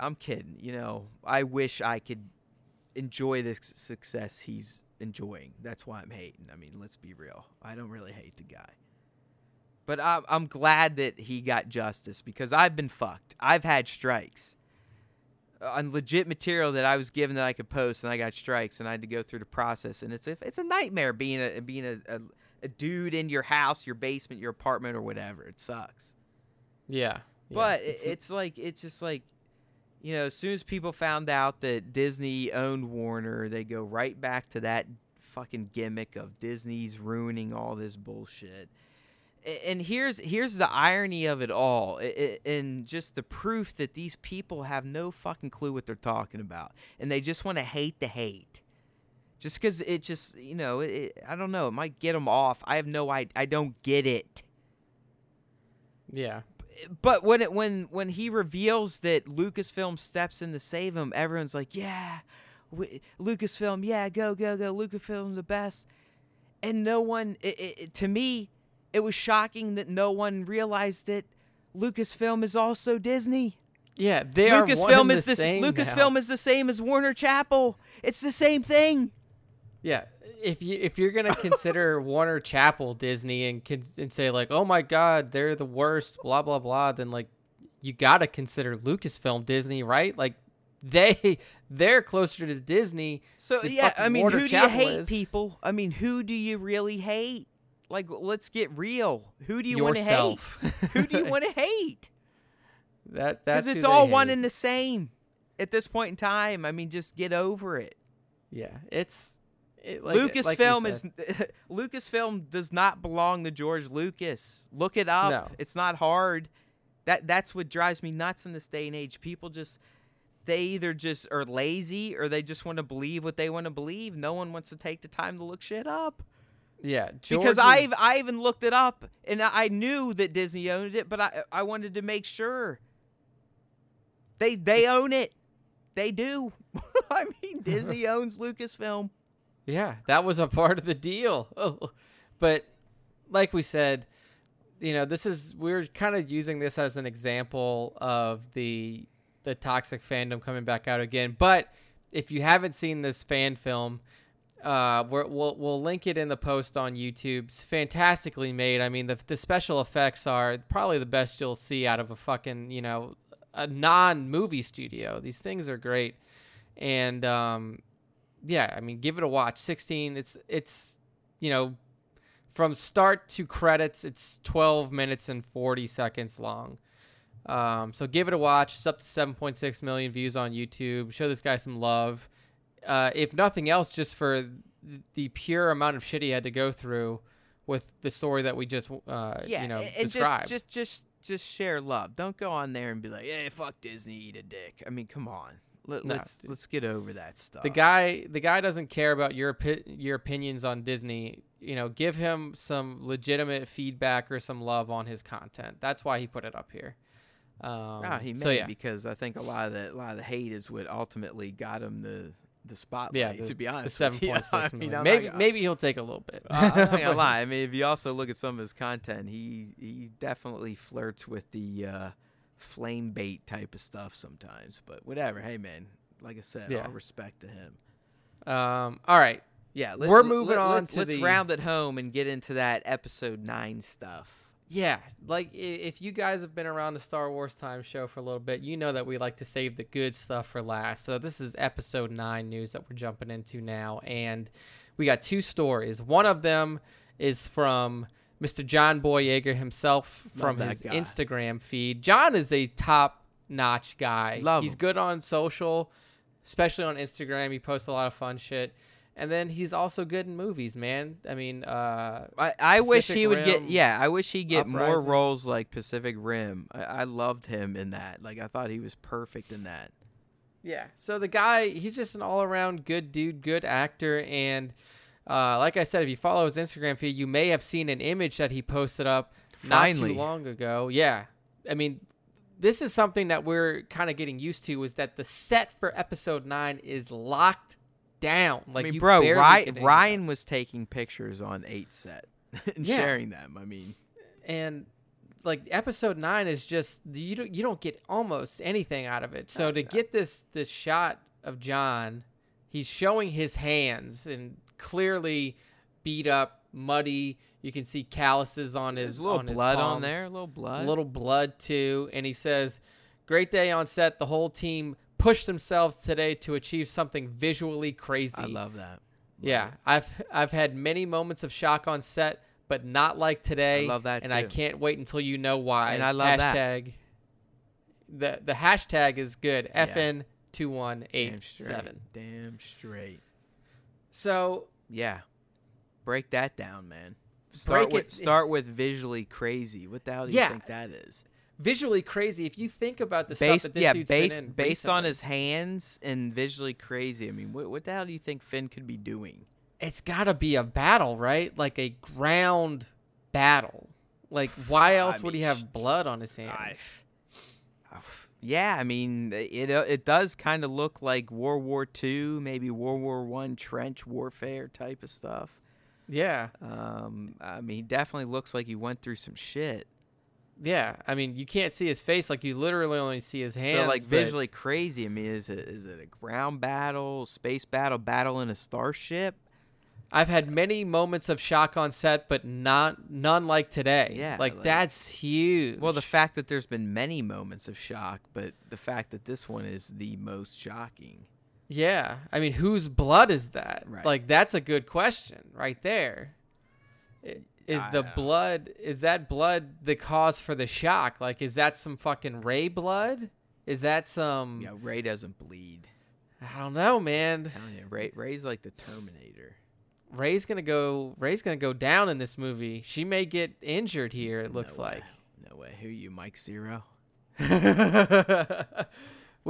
I'm kidding. You know, I wish I could enjoy the success he's enjoying. That's why I'm hating. I mean, let's be real, I don't really hate the guy, But I'm glad that he got justice, because I've been fucked. I've had strikes on legit material that I was given that I could post, and I got strikes, and I had to go through the process. And it's a nightmare being a dude in your house, your basement, your apartment, or whatever. It sucks. Yeah. But it's just like, you know, as soon as people found out that Disney owned Warner, they go right back to that fucking gimmick of Disney's ruining all this bullshit. And here's the irony of it all, and just the proof that these people have no fucking clue what they're talking about, and they just want to hate the hate, just because it just, you know, I don't know, it might get them off. I have no idea. I don't get it. Yeah. But when he reveals that Lucasfilm steps in to save him, everyone's like, yeah, Lucasfilm, yeah, go, Lucasfilm's the best. And no one, to me, it was shocking that no one realized it. Lucasfilm is also Disney. Yeah, they are one and the same. Lucasfilm is the same as Warner Chappell. It's the same thing. Yeah, if you're gonna consider Warner Chappell Disney and say like, oh my God, they're the worst, blah blah blah, then like you gotta consider Lucasfilm Disney, right? Like they're closer to Disney. So yeah, I mean, Warner who Chappell do you hate, is. People? I mean, who do you really hate? Like, let's get real. Who do you want to hate? Who do you want to hate? Because it's all one and the same at this point in time. I mean, just get over it. Yeah, Lucasfilm does not belong to George Lucas. Look it up. No. It's not hard. That's what drives me nuts in this day and age. People just, they either just are lazy or they just want to believe what they want to believe. No one wants to take the time to look shit up. Yeah, because I even looked it up, and I knew that Disney owned it, but I wanted to make sure. They own it. They do. I mean, Disney owns Lucasfilm. Yeah, that was a part of the deal. Oh. But like we said, you know, we're kind of using this as an example of the toxic fandom coming back out again. But if you haven't seen this fan film, we'll link it in the post on YouTube. It's fantastically made. I mean, the special effects are probably the best you'll see out of a fucking, you know, a non-movie studio. These things are great. And, yeah, I mean, give it a watch. 16, it's, you know, from start to credits, it's 12 minutes and 40 seconds long. So give it a watch. It's up to 7.6 million views on YouTube. Show this guy some love. If nothing else, just for the pure amount of shit he had to go through with the story that we just, you know, described. Just share love. Don't go on there and be like, hey, fuck Disney, eat a dick. I mean, come on. Let's get over that stuff. The guy doesn't care about your opinions on Disney. You know, give him some legitimate feedback or some love on his content. That's why he put it up here. He made it because I think a lot of the hate is what ultimately got him the spotlight, to be honest. 7.6 million. I mean, maybe he'll take a little bit. I'm not gonna lie. I mean, if you also look at some of his content, he definitely flirts with the flame bait type of stuff sometimes. But whatever. Hey, man. Like I said, all respect to him. All right. Yeah. We're moving on to let's round it home and get into that episode 9 stuff. Yeah, like if you guys have been around the Star Wars Time Show for a little bit, you know that we like to save the good stuff for last. So this is episode 9 news that we're jumping into now, and we got 2 stories. One of them is from Mr. John Boyega himself from his Instagram feed. John is a top-notch guy. He's good on social, especially on Instagram. He posts a lot of fun shit. And then he's also good in movies, man. I mean, I wish he would get. Yeah, I wish he'd get more roles like Pacific Rim. I loved him in that. Like, I thought he was perfect in that. Yeah. So the guy, he's just an all-around good dude, good actor. And like I said, if you follow his Instagram feed, you may have seen an image that he posted up not too long ago. Yeah. I mean, this is something that we're kind of getting used to, is that the set for episode 9 is locked down. Like, I mean, bro, Ryan was taking pictures on 8 set and sharing them. I mean, and like episode 9 is just, you don't get almost anything out of it. So get this shot of John, he's showing his hands and clearly beat up, muddy, You can see calluses on his There's a little blood on his palms, a little blood too. And he says, "Great day on set. The whole team pushed themselves today to achieve something visually crazy." I love that. Yeah, I've had many moments of shock on set, but not like today. I love that, and too. I can't wait until you know why. And I love hashtag, that. The hashtag is good. Yeah. FN 2187. Damn straight. So yeah, break that down, man. Start with visually crazy. What the hell do you think that is? Visually crazy. If you think about the stuff that this dude's been in based recently, on his hands and visually crazy. I mean, what the hell do you think Finn could be doing? It's got to be a battle, right? Like a ground battle. Like, why else would he have blood on his hands? Yeah, I mean, it does kind of look like World War II, maybe World War I trench warfare type of stuff. Yeah. I mean, he definitely looks like he went through some shit. Yeah, I mean, you can't see his face. Like, you literally only see his hands. So, like, visually crazy. I mean, is it a ground battle, space battle, battle in a starship? I've had many moments of shock on set, but none like today. Yeah. Like, that's huge. Well, the fact that there's been many moments of shock, but the fact that this one is the most shocking. Yeah. I mean, whose blood is that? Right. Like, that's a good question right there. Is that blood the cause for the shock? Like, is that some fucking Rey blood? Is that some... Yeah, Rey doesn't bleed. I don't know, man. I'm telling you, Rey's like the Terminator. Rey's gonna go down in this movie. She may get injured here, it looks like. No way. Who are you, Mike Zero? What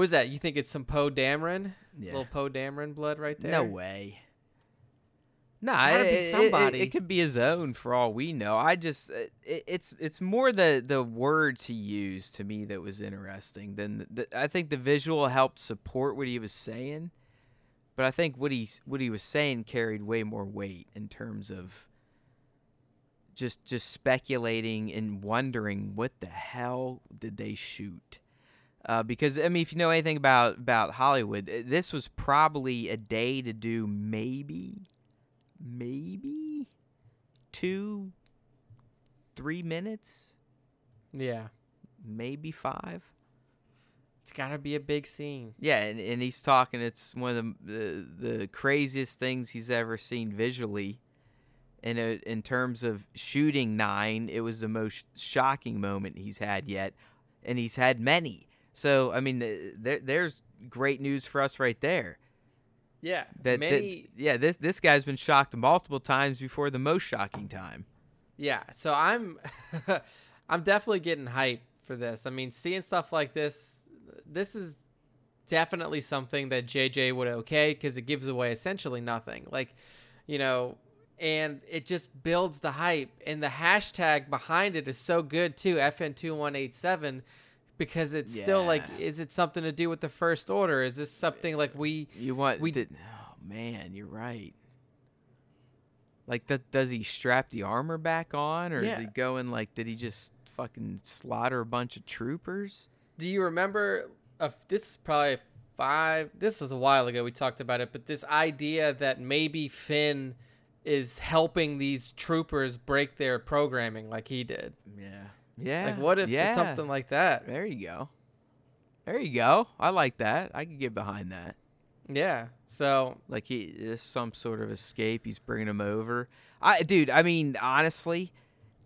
is that? You think it's some Poe Dameron? Yeah. Little Poe Dameron blood right there? No way. No, it could be his own for all we know. It's more the word to use to me that was interesting than I think the visual helped support what he was saying, but I think what he was saying carried way more weight in terms of just speculating and wondering what the hell did they shoot. Because, I mean, if you know anything about Hollywood, this was probably a day to do maybe 2-3 minutes, yeah, maybe 5. It's gotta be a big scene. Yeah, and he's talking, it's one of the craziest things he's ever seen visually, and in terms of shooting 9, it was the most shocking moment he's had yet, and he's had many. So I mean, there's great news for us right there. Yeah. This guy's been shocked multiple times before the most shocking time. Yeah. So I'm definitely getting hyped for this. I mean, seeing stuff like this is definitely something that JJ would okay, because it gives away essentially nothing. Like, you know, and it just builds the hype, and the hashtag behind it is so good too, FN 2187. Because it's still like, is it something to do with the First Order? Is this something like oh man, you're right. Like, does he strap the armor back on, or is he going like, did he just fucking slaughter a bunch of troopers? Do you remember? This is probably 5. This was a while ago. We talked about it, but this idea that maybe Finn is helping these troopers break their programming, like he did. Yeah. Yeah. Like, what if it's something like that? There you go. I like that. I can get behind that. Yeah. So, like, this some sort of escape. He's bringing him over. I mean, honestly,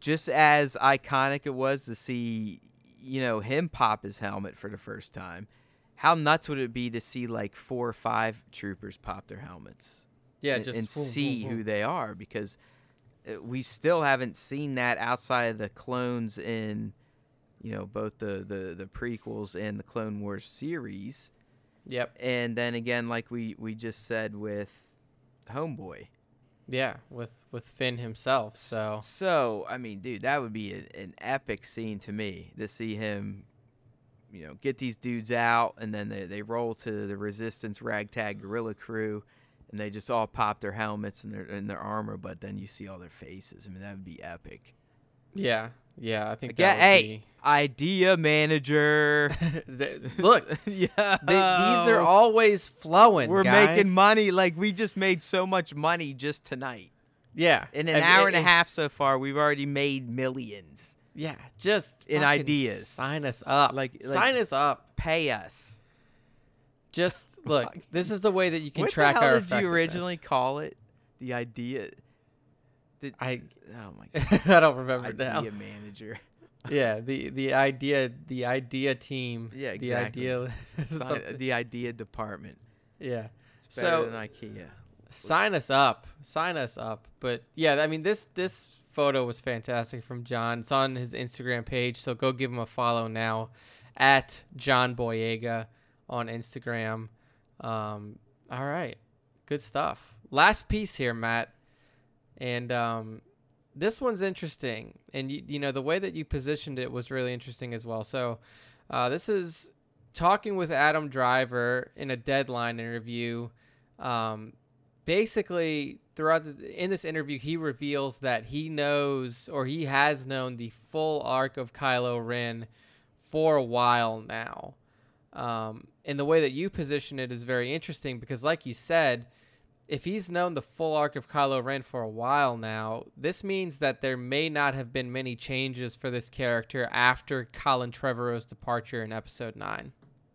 just as iconic it was to see, you know, him pop his helmet for the first time, how nuts would it be to see like 4 or 5 troopers pop their helmets? Yeah, and see who they are, because we still haven't seen that outside of the clones in, you know, both the prequels and the Clone Wars series. Yep. And then again, like we just said with Homeboy. Yeah, with Finn himself. So I mean, dude, that would be an epic scene to me, to see him, you know, get these dudes out, and then they roll to the Resistance ragtag guerrilla crew. And they just all pop their helmets and their armor, but then you see all their faces. I mean, that would be epic. Yeah, yeah, I think. Yeah, idea manager. Look, these are always flowing. We're making money. Like, we just made so much money just tonight. Yeah. In an hour and a half so far, we've already made millions. Yeah, just in ideas. Sign us up. Sign us up. Pay us. Just look. This is the way that you can track our effectiveness. What the hell did you originally call it? The idea. Oh my god. I don't remember now. Idea manager. Yeah, the idea team. Yeah, exactly. The idea department. Yeah. It's better than IKEA. Sign us up. But yeah, I mean this photo was fantastic from John. It's on his Instagram page, so go give him a follow now at John Boyega on Instagram. All right. Good stuff. Last piece here, Matt. And this one's interesting. And, you know, the way that you positioned it was really interesting as well. So this is talking with Adam Driver in a Deadline interview. Basically, in this interview, he reveals that he knows, or he has known, the full arc of Kylo Ren for a while now. And the way that you position it is very interesting because, like you said, if he's known the full arc of Kylo Ren for a while now, this means that there may not have been many changes for this character after Colin Trevorrow's departure in Episode 9.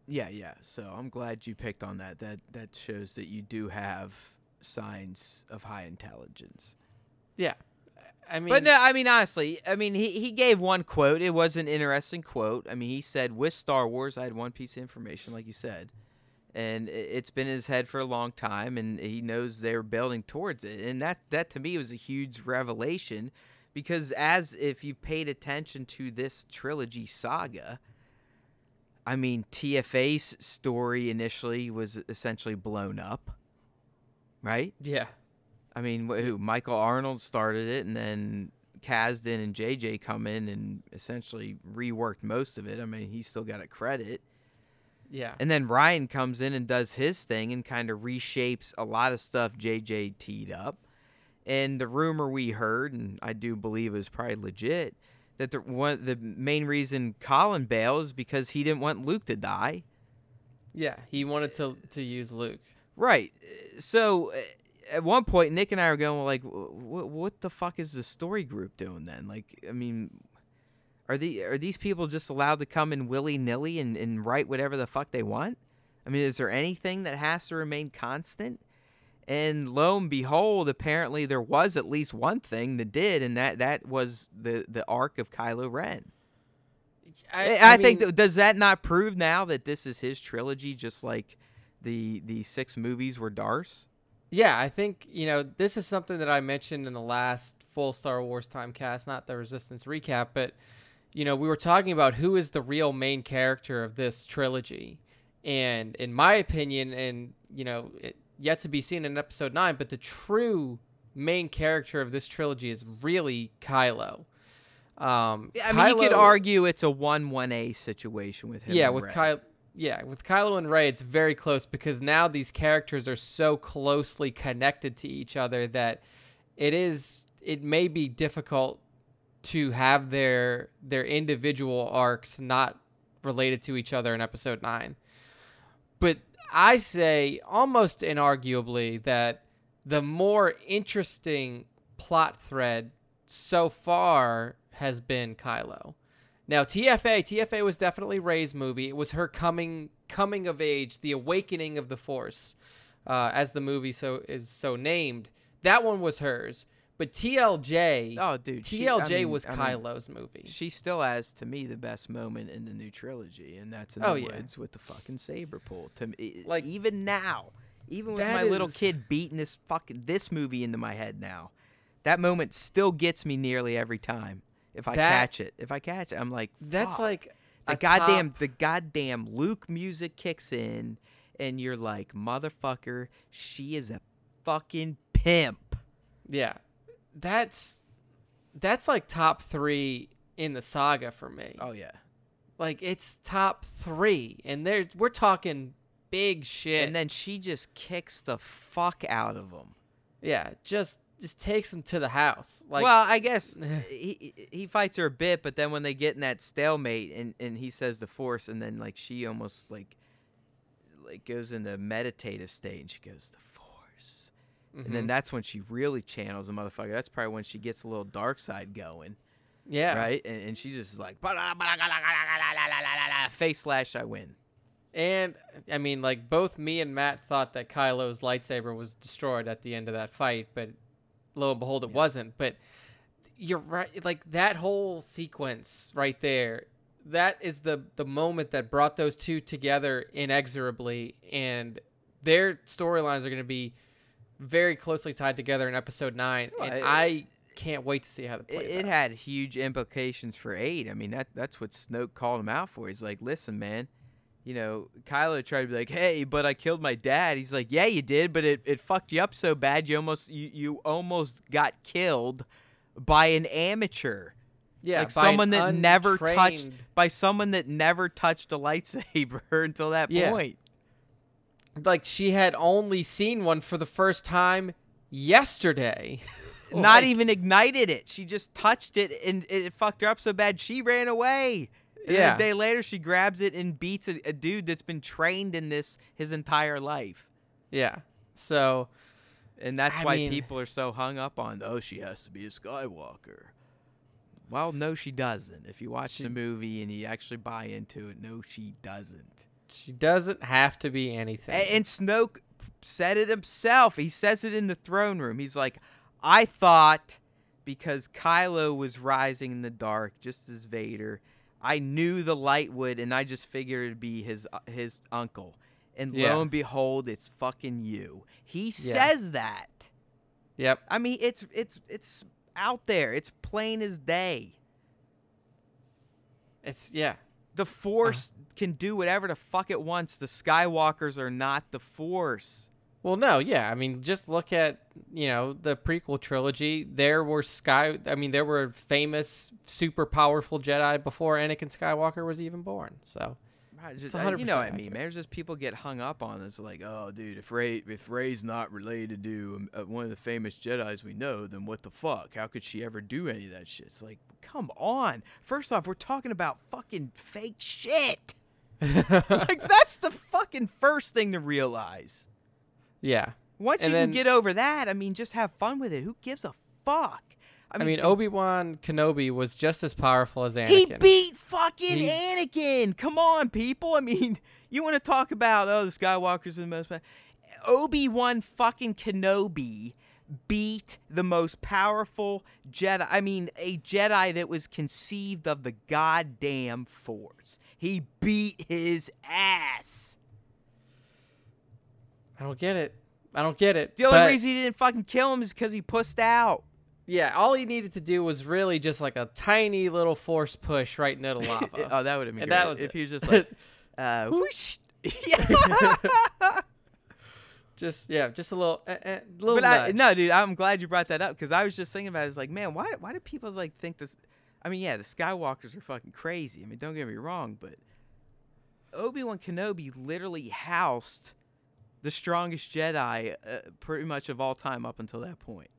Yeah. So I'm glad you picked on that. That shows that you do have signs of high intelligence. Yeah. I mean, but no, I mean, honestly, I mean, he gave one quote. It was an interesting quote. I mean, he said, with Star Wars, I had one piece of information, like you said. And it's been in his head for a long time, and he knows they're building towards it. And that to me was a huge revelation, because as if you've paid attention to this trilogy saga, I mean, TFA's story initially was essentially blown up, right? Yeah. I mean, Michael Arnold started it, and then Kasdan and JJ come in and essentially reworked most of it. I mean, he still got a credit. Yeah. And then Ryan comes in and does his thing and kind of reshapes a lot of stuff JJ teed up. And the rumor we heard, and I do believe it was probably legit, that the main reason Colin bailed is because he didn't want Luke to die. Yeah, he wanted to use Luke. Right. So at one point, Nick and I were going, like, what the fuck is the story group doing then? Like, I mean, Are these people just allowed to come in willy-nilly and write whatever the fuck they want? I mean, is there anything that has to remain constant? And lo and behold, apparently there was at least one thing that did, and that was the arc of Kylo Ren. I mean, think, does that not prove now that this is his trilogy, just like the six movies were Darth's? Yeah, I think, you know, this is something that I mentioned in the last full Star Wars time cast, not the Resistance recap, but, you know, we were talking about who is the real main character of this trilogy. And in my opinion, and, you know, it, yet to be seen in Episode 9, but the true main character of this trilogy is really Kylo. I mean, Kylo, you could argue it's a 1-1A situation with him. Yeah, with Kylo. Yeah, with Kylo and Rey, it's very close because now these characters are so closely connected to each other that it may be difficult to have their individual arcs not related to each other in Episode 9. But I say almost inarguably that the more interesting plot thread so far has been Kylo. Now, TFA was definitely Rey's movie. It was her coming of age, the awakening of the Force, as the movie is so named. That one was hers. But TLJ, was Kylo's movie. She still has, to me, the best moment in the new trilogy, and that's in the woods with the fucking saber pull. To me, like, even now, even with my little kid beating this movie into my head now, that moment still gets me nearly every time. If I catch it, I'm like, fuck. That's like the goddamn Luke music kicks in, and you're like, motherfucker, she is a fucking pimp. Yeah, that's like top 3 in the saga for me. Oh yeah, like it's top 3, and we're talking big shit. And then she just kicks the fuck out of him. Yeah, just takes him to the house. Like, well, I guess he fights her a bit, but then when they get in that stalemate and he says the Force, and then like she almost like goes into a meditative state, and she goes, the Force Mm-hmm. And then that's when she really channels the motherfucker. That's probably when she gets a little dark side going. Yeah. Right? And she just is like, face slash, I win. And, I mean, like, both me and Matt thought that Kylo's lightsaber was destroyed at the end of that fight, but lo and behold, it wasn't. But you're right. Like, that whole sequence right there, that is the moment that brought those two together inexorably. And their storylines are going to be very closely tied together in Episode 9. Well, and I can't wait to see how it plays out. It had huge implications for 8. I mean, that's what Snoke called him out for. He's like, listen, man. You know, Kylo tried to be like, hey, but I killed my dad. He's like, yeah, you did, but it fucked you up so bad you almost got killed by an amateur. Yeah, like someone that never touched a lightsaber until that point. Like, she had only seen one for the first time yesterday. Not even ignited it. She just touched it and it fucked her up so bad she ran away. And then a day later, she grabs it and beats a dude that's been trained in this his entire life. Yeah. So, and that's why people are so hung up on, oh, she has to be a Skywalker. Well, no, she doesn't. If you watch the movie and you actually buy into it, no, she doesn't. She doesn't have to be anything. And Snoke said it himself. He says it in the throne room. He's like, I thought because Kylo was rising in the dark, just as Vader, I knew the light would, and I just figured it'd be his uncle. And lo and behold, it's fucking you. He says that. Yep. I mean, it's out there. It's plain as day. The Force can do whatever the fuck it wants. The Skywalkers are not the Force. Well, no, yeah. I mean, just look at, you know, the prequel trilogy. There were famous, super powerful Jedi before Anakin Skywalker was even born. So, just, 100%, you know what I mean, man. There's just people get hung up on this, like, oh, dude, if Rey's not related to one of the famous Jedis we know, then what the fuck? How could she ever do any of that shit? It's like, come on. First off, we're talking about fucking fake shit. Like, that's the fucking first thing to realize. Yeah. Once you can get over that, I mean, just have fun with it. Who gives a fuck? I mean, Obi-Wan Kenobi was just as powerful as Anakin. He beat fucking Anakin. Come on, people. I mean, you want to talk about, oh, the Skywalker's are the most powerful. Obi-Wan fucking Kenobi beat the most powerful Jedi. I mean, a Jedi that was conceived of the goddamn Force. He beat his ass. I don't get it. The only reason he didn't fucking kill him is because he pussed out. Yeah, all he needed to do was really just like a tiny little force push right into the lava. Oh, that would have been great. That was if he was just like, whoosh. Just a little, little. But no, dude, I'm glad you brought that up because I was just thinking about it. I was like, man, why do people like think this? I mean, yeah, the Skywalkers are fucking crazy. I mean, don't get me wrong, but Obi-Wan Kenobi literally housed the strongest Jedi pretty much of all time up until that point.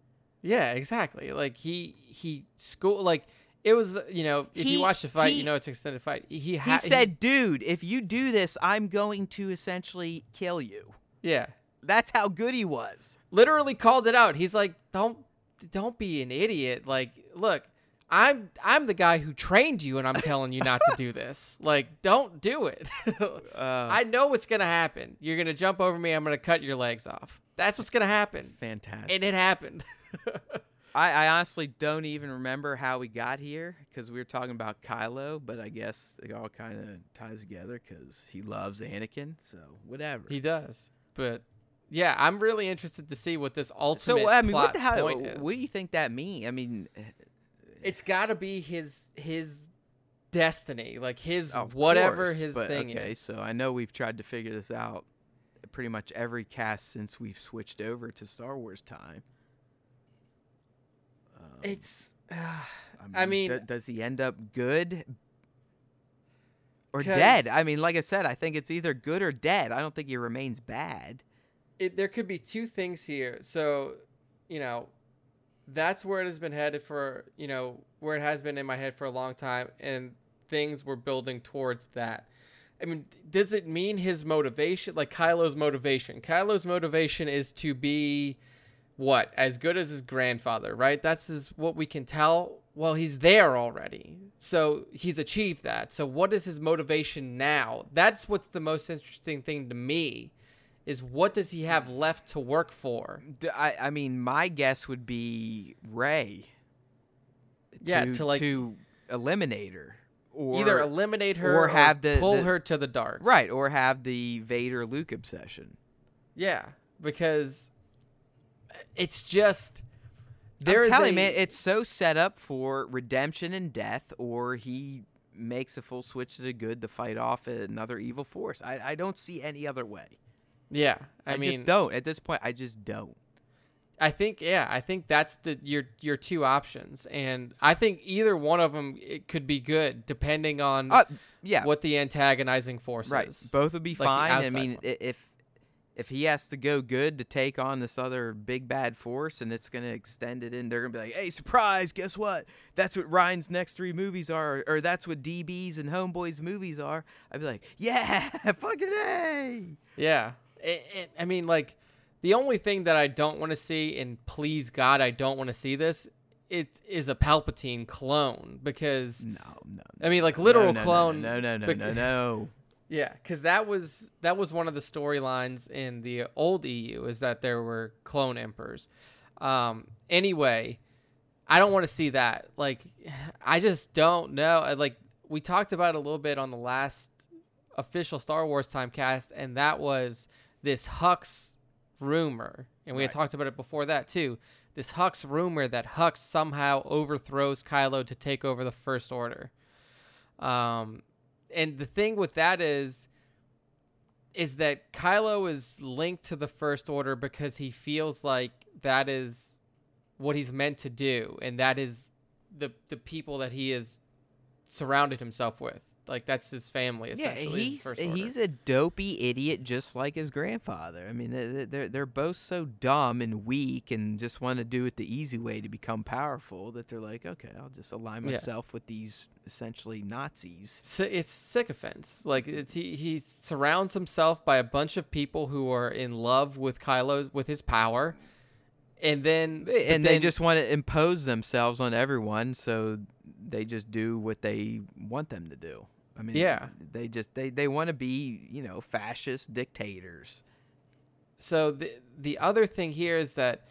Yeah, exactly. Like it was, you know, if you watch the fight, you know, it's an extended fight. He said, dude, if you do this, I'm going to essentially kill you. Yeah. That's how good he was. Literally called it out. He's like, don't be an idiot. Like, look, I'm the guy who trained you and I'm telling you not to do this. Like, don't do it. I know what's going to happen. You're going to jump over me. I'm going to cut your legs off. That's what's going to happen. Fantastic. And it happened. I honestly don't even remember how we got here because we were talking about Kylo, but I guess it all kind of ties together because he loves Anakin, so whatever. He does. But, yeah, I'm really interested to see what this ultimate plot point is. What do you think that means? I mean... It's got to be his destiny, like his thing is. So I know we've tried to figure this out pretty much every cast since we've switched over to Star Wars time. Does he end up good or dead? I mean, like I said, I think it's either good or dead. I don't think he remains bad. There could be two things here. So, you know, that's where it has been headed for, you know, where it has been in my head for a long time. And things were building towards that. I mean, does it mean his motivation, like Kylo's motivation? Kylo's motivation is to be what, as good as his grandfather, right? That's what we can tell. Well, he's there already, so he's achieved that. So what is his motivation now? That's what's the most interesting thing to me, is what does he have left to work for? I mean, my guess would be Rey. Yeah, to eliminate her. Or either eliminate her or have pull her to the dark. Right, or have the Vader-Luke obsession. Yeah, because it's just... I'm telling you, man, it's so set up for redemption and death, or he makes a full switch to the good to fight off another evil force. I don't see any other way. Yeah, I mean, just don't. At this point, I just don't. I think that's your two options, and I think either one of them it could be good, depending on what the antagonizing force is. Both would be like fine. I mean, if he has to go good to take on this other big bad force, and it's going to extend it in, they're going to be like, hey, surprise, guess what? That's what Ryan's next three movies are, or that's what DB's and Homeboy's movies are. I'd be like, yeah, fucking A! Yeah. I mean, like, the only thing that I don't want to see, and please God, I don't want to see this, it is a Palpatine clone, because... No. I mean, like, literal clone. No. Yeah, because that was one of the storylines in the old EU, is that there were clone emperors. Anyway, I don't want to see that. Like, I just don't know. Like, we talked about it a little bit on the last official Star Wars Time cast, and that was this Hux rumor. And we had talked about it before that, too. This Hux rumor that Hux somehow overthrows Kylo to take over the First Order. And the thing with that is that Kylo is linked to the First Order because he feels like that is what he's meant to do. And that is the people that he has surrounded himself with. Like, that's his family, essentially. Yeah, he's a dopey idiot just like his grandfather. I mean, they're both so dumb and weak and just want to do it the easy way to become powerful that they're like, okay, I'll just align myself with these essentially Nazis. So it's sycophants. Like, he surrounds himself by a bunch of people who are in love with Kylo, with his power, and then they just want to impose themselves on everyone, so they just do what they want them to do. I mean, they just they want to be, you know, fascist dictators. So the other thing here is that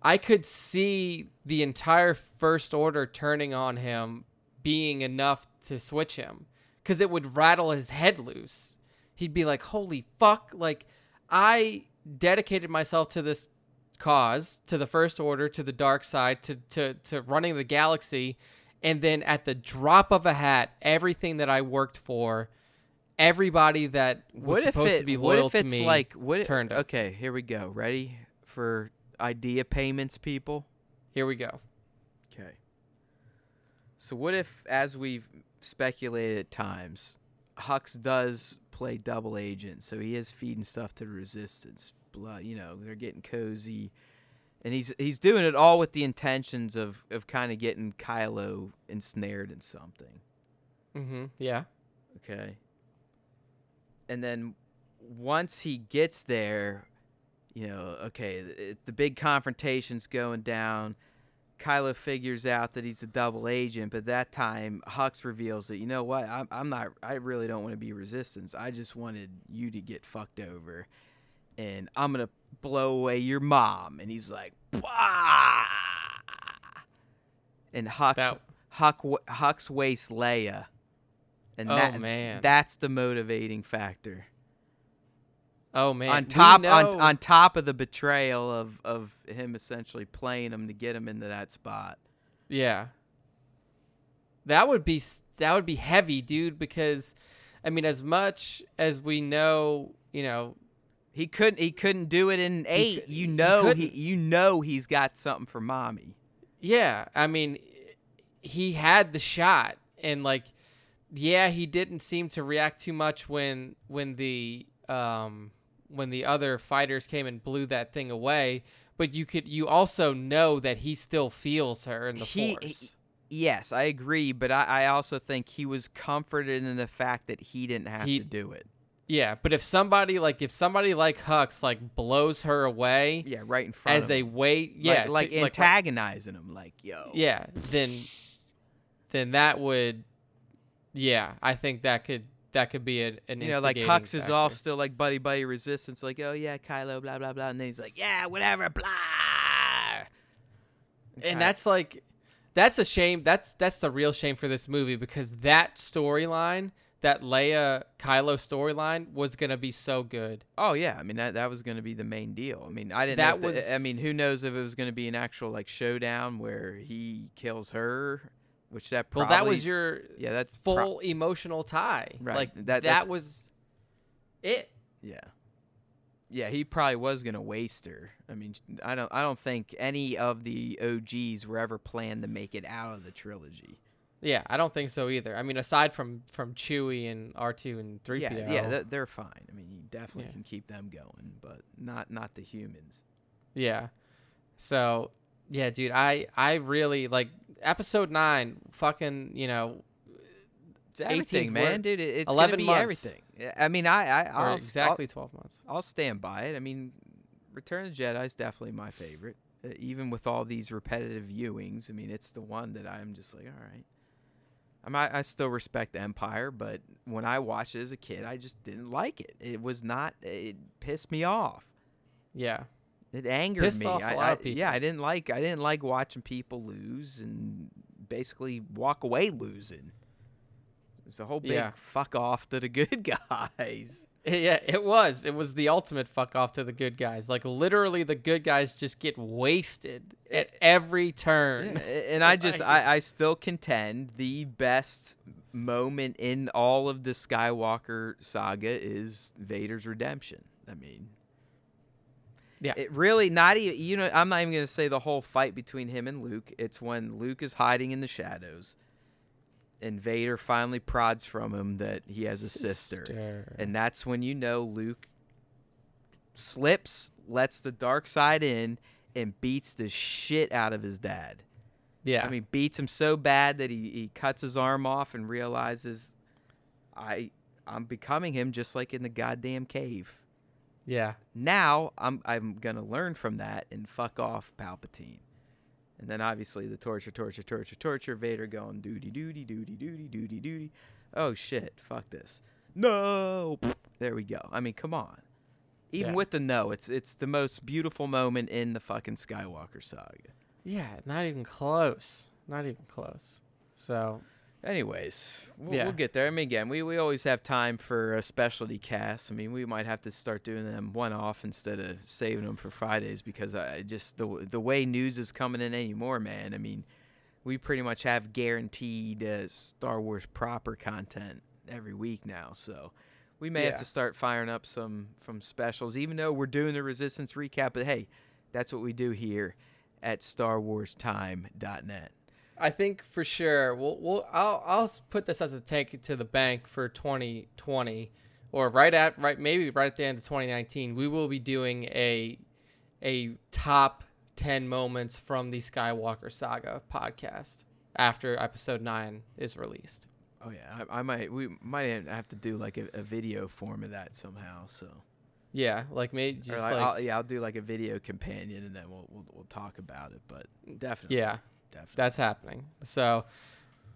I could see the entire First Order turning on him being enough to switch him, because it would rattle his head loose. He'd be like, holy fuck, like, I dedicated myself to this cause, to the First Order, to the dark side, to running the galaxy. And then at the drop of a hat, everything that I worked for, everybody that was supposed to be loyal to me turned up. Okay, here we go. Ready for idea payments, people? Here we go. Okay. So what if, as we've speculated at times, Hux does play double agent, so he is feeding stuff to the Resistance. Blah, you know, they're getting cozy. And he's doing it all with the intentions of kind of getting Kylo ensnared in something. Mm-hmm. Yeah. Okay. And then once he gets there, you know, okay, the big confrontation's going down. Kylo figures out that he's a double agent, but that time Hux reveals that, you know what, I really don't want to be Resistance. I just wanted you to get fucked over. And I'm going to blow away your mom. And he's like, bah! And Hux wastes Leia. And that's the motivating factor. Oh, man. On top of the betrayal of him essentially playing him to get him into that spot. Yeah. That would be heavy, dude, because, I mean, as much as we know, you know, He couldn't do it in 8. He's got something for mommy. Yeah, I mean, he had the shot, and like, yeah, he didn't seem to react too much when the other fighters came and blew that thing away. But you also know that he still feels her in the Force. Yes, I agree, but I also think he was comforted in the fact that he didn't have to do it. Yeah, but if somebody like Hux like blows her away, yeah, right in front as a way, yeah, like antagonizing him, like yo, yeah, then that would, yeah, I think that could be an you know, like Hux factor. Is all still like buddy resistance, like oh yeah, Kylo, blah blah blah, and then he's like yeah, whatever, blah, and that's like, that's a shame. That's the real shame for this movie, because that storyline. That Leia Kylo storyline was gonna be so good. Oh yeah, I mean that was gonna be the main deal. I mean who knows if it was gonna be an actual like showdown where he kills her, which that probably. Well, that was your emotional tie. Right. Like that was it. Yeah. Yeah, he probably was gonna waste her. I mean, I don't think any of the OGs were ever planned to make it out of the trilogy. Yeah, I don't think so either. I mean, aside from Chewie and R2 and 3PO. Yeah, they're fine. I mean, you definitely can keep them going, but not the humans. Yeah. So, yeah, dude, I really, like, Episode 9, fucking, you know, it's everything, man, dude. It's going to be everything. I mean, I'll exactly 12 months. I'll stand by it. I mean, Return of the Jedi is definitely my favorite, even with all these repetitive viewings. I mean, it's the one that I'm just like, all right. I still respect the Empire, but when I watched it as a kid, I just didn't like it. It pissed me off. Yeah. It angered me. Pissed off a lot of people. Yeah, I didn't like watching people lose and basically walk away losing. It's a whole big fuck off to the good guys. Yeah, it was. It was the ultimate fuck off to the good guys. Like, literally, the good guys just get wasted at every turn. Yeah. And I still contend the best moment in all of the Skywalker saga is Vader's redemption. I mean, yeah, it really not even, you know, I'm not even going to say the whole fight between him and Luke. It's when Luke is hiding in the shadows. And Vader finally prods from him that he has a sister. And that's when you know Luke slips, lets the dark side in, and beats the shit out of his dad. Yeah. I mean, beats him so bad that he cuts his arm off and realizes, I'm becoming him just like in the goddamn cave. Yeah. Now I'm going to learn from that and fuck off Palpatine. And then obviously the torture, Vader going duty. Oh shit, fuck this. No. There we go. I mean, come on. Even with the no, it's the most beautiful moment in the fucking Skywalker saga. Yeah, not even close. Not even close. So anyways, we'll get there. I mean, again, we always have time for a specialty cast. I mean, we might have to start doing them one-off instead of saving them for Fridays, because I just the way news is coming in anymore, man. I mean, we pretty much have guaranteed Star Wars proper content every week now. So we may have to start firing up some specials, even though we're doing the Resistance recap. But, hey, that's what we do here at StarWarsTime.net. I think for sure I'll put this as a tank to the bank for 2020, or right at the end of 2019 we will be doing a top 10 moments from the Skywalker saga podcast after episode 9 is released. Oh yeah, we might have to do like a video form of that somehow. So yeah, like maybe just I'll do like a video companion, and then we'll talk about it. But definitely, yeah. Definitely. That's happening. So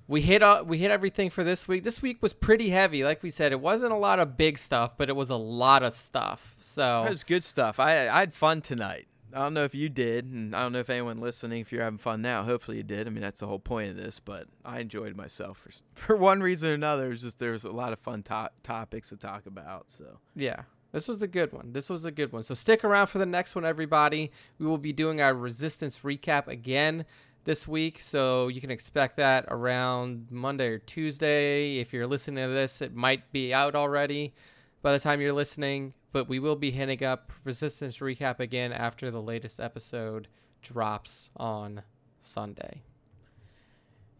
we hit everything for this week. This week was pretty heavy. Like we said, it wasn't a lot of big stuff, but it was a lot of stuff. So it was good stuff. I had fun tonight. I don't know if you did, and I don't know if anyone listening, if you're having fun now, hopefully you did. I mean, that's the whole point of this, but I enjoyed myself for one reason or another. It was just there was a lot of fun topics to talk about. So yeah. This was a good one. So stick around for the next one, everybody. We will be doing our Resistance recap again this week, so you can expect that around Monday or Tuesday. If you're listening to this, it might be out already by the time you're listening, but we will be hitting up Resistance recap again after the latest episode drops on Sunday.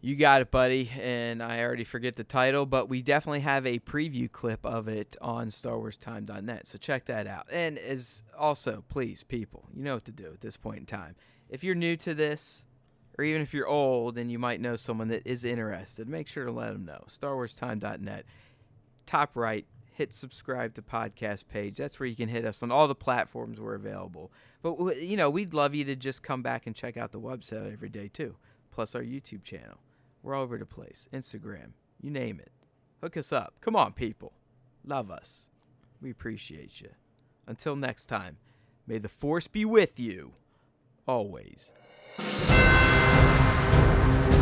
You got it, buddy. And I already forget the title, but we definitely have a preview clip of it on StarWarsTime.net, so check that out. And as also, please, people, you know what to do at this point in time. If you're new to this, or even if you're old and you might know someone that is interested, make sure to let them know. StarWarsTime.net, top right, hit subscribe to podcast page. That's where you can hit us on all the platforms we're available. But, you know, we'd love you to just come back and check out the website every day, too, plus our YouTube channel. We're all over the place. Instagram, you name it. Hook us up. Come on, people. Love us. We appreciate you. Until next time, may the Force be with you always.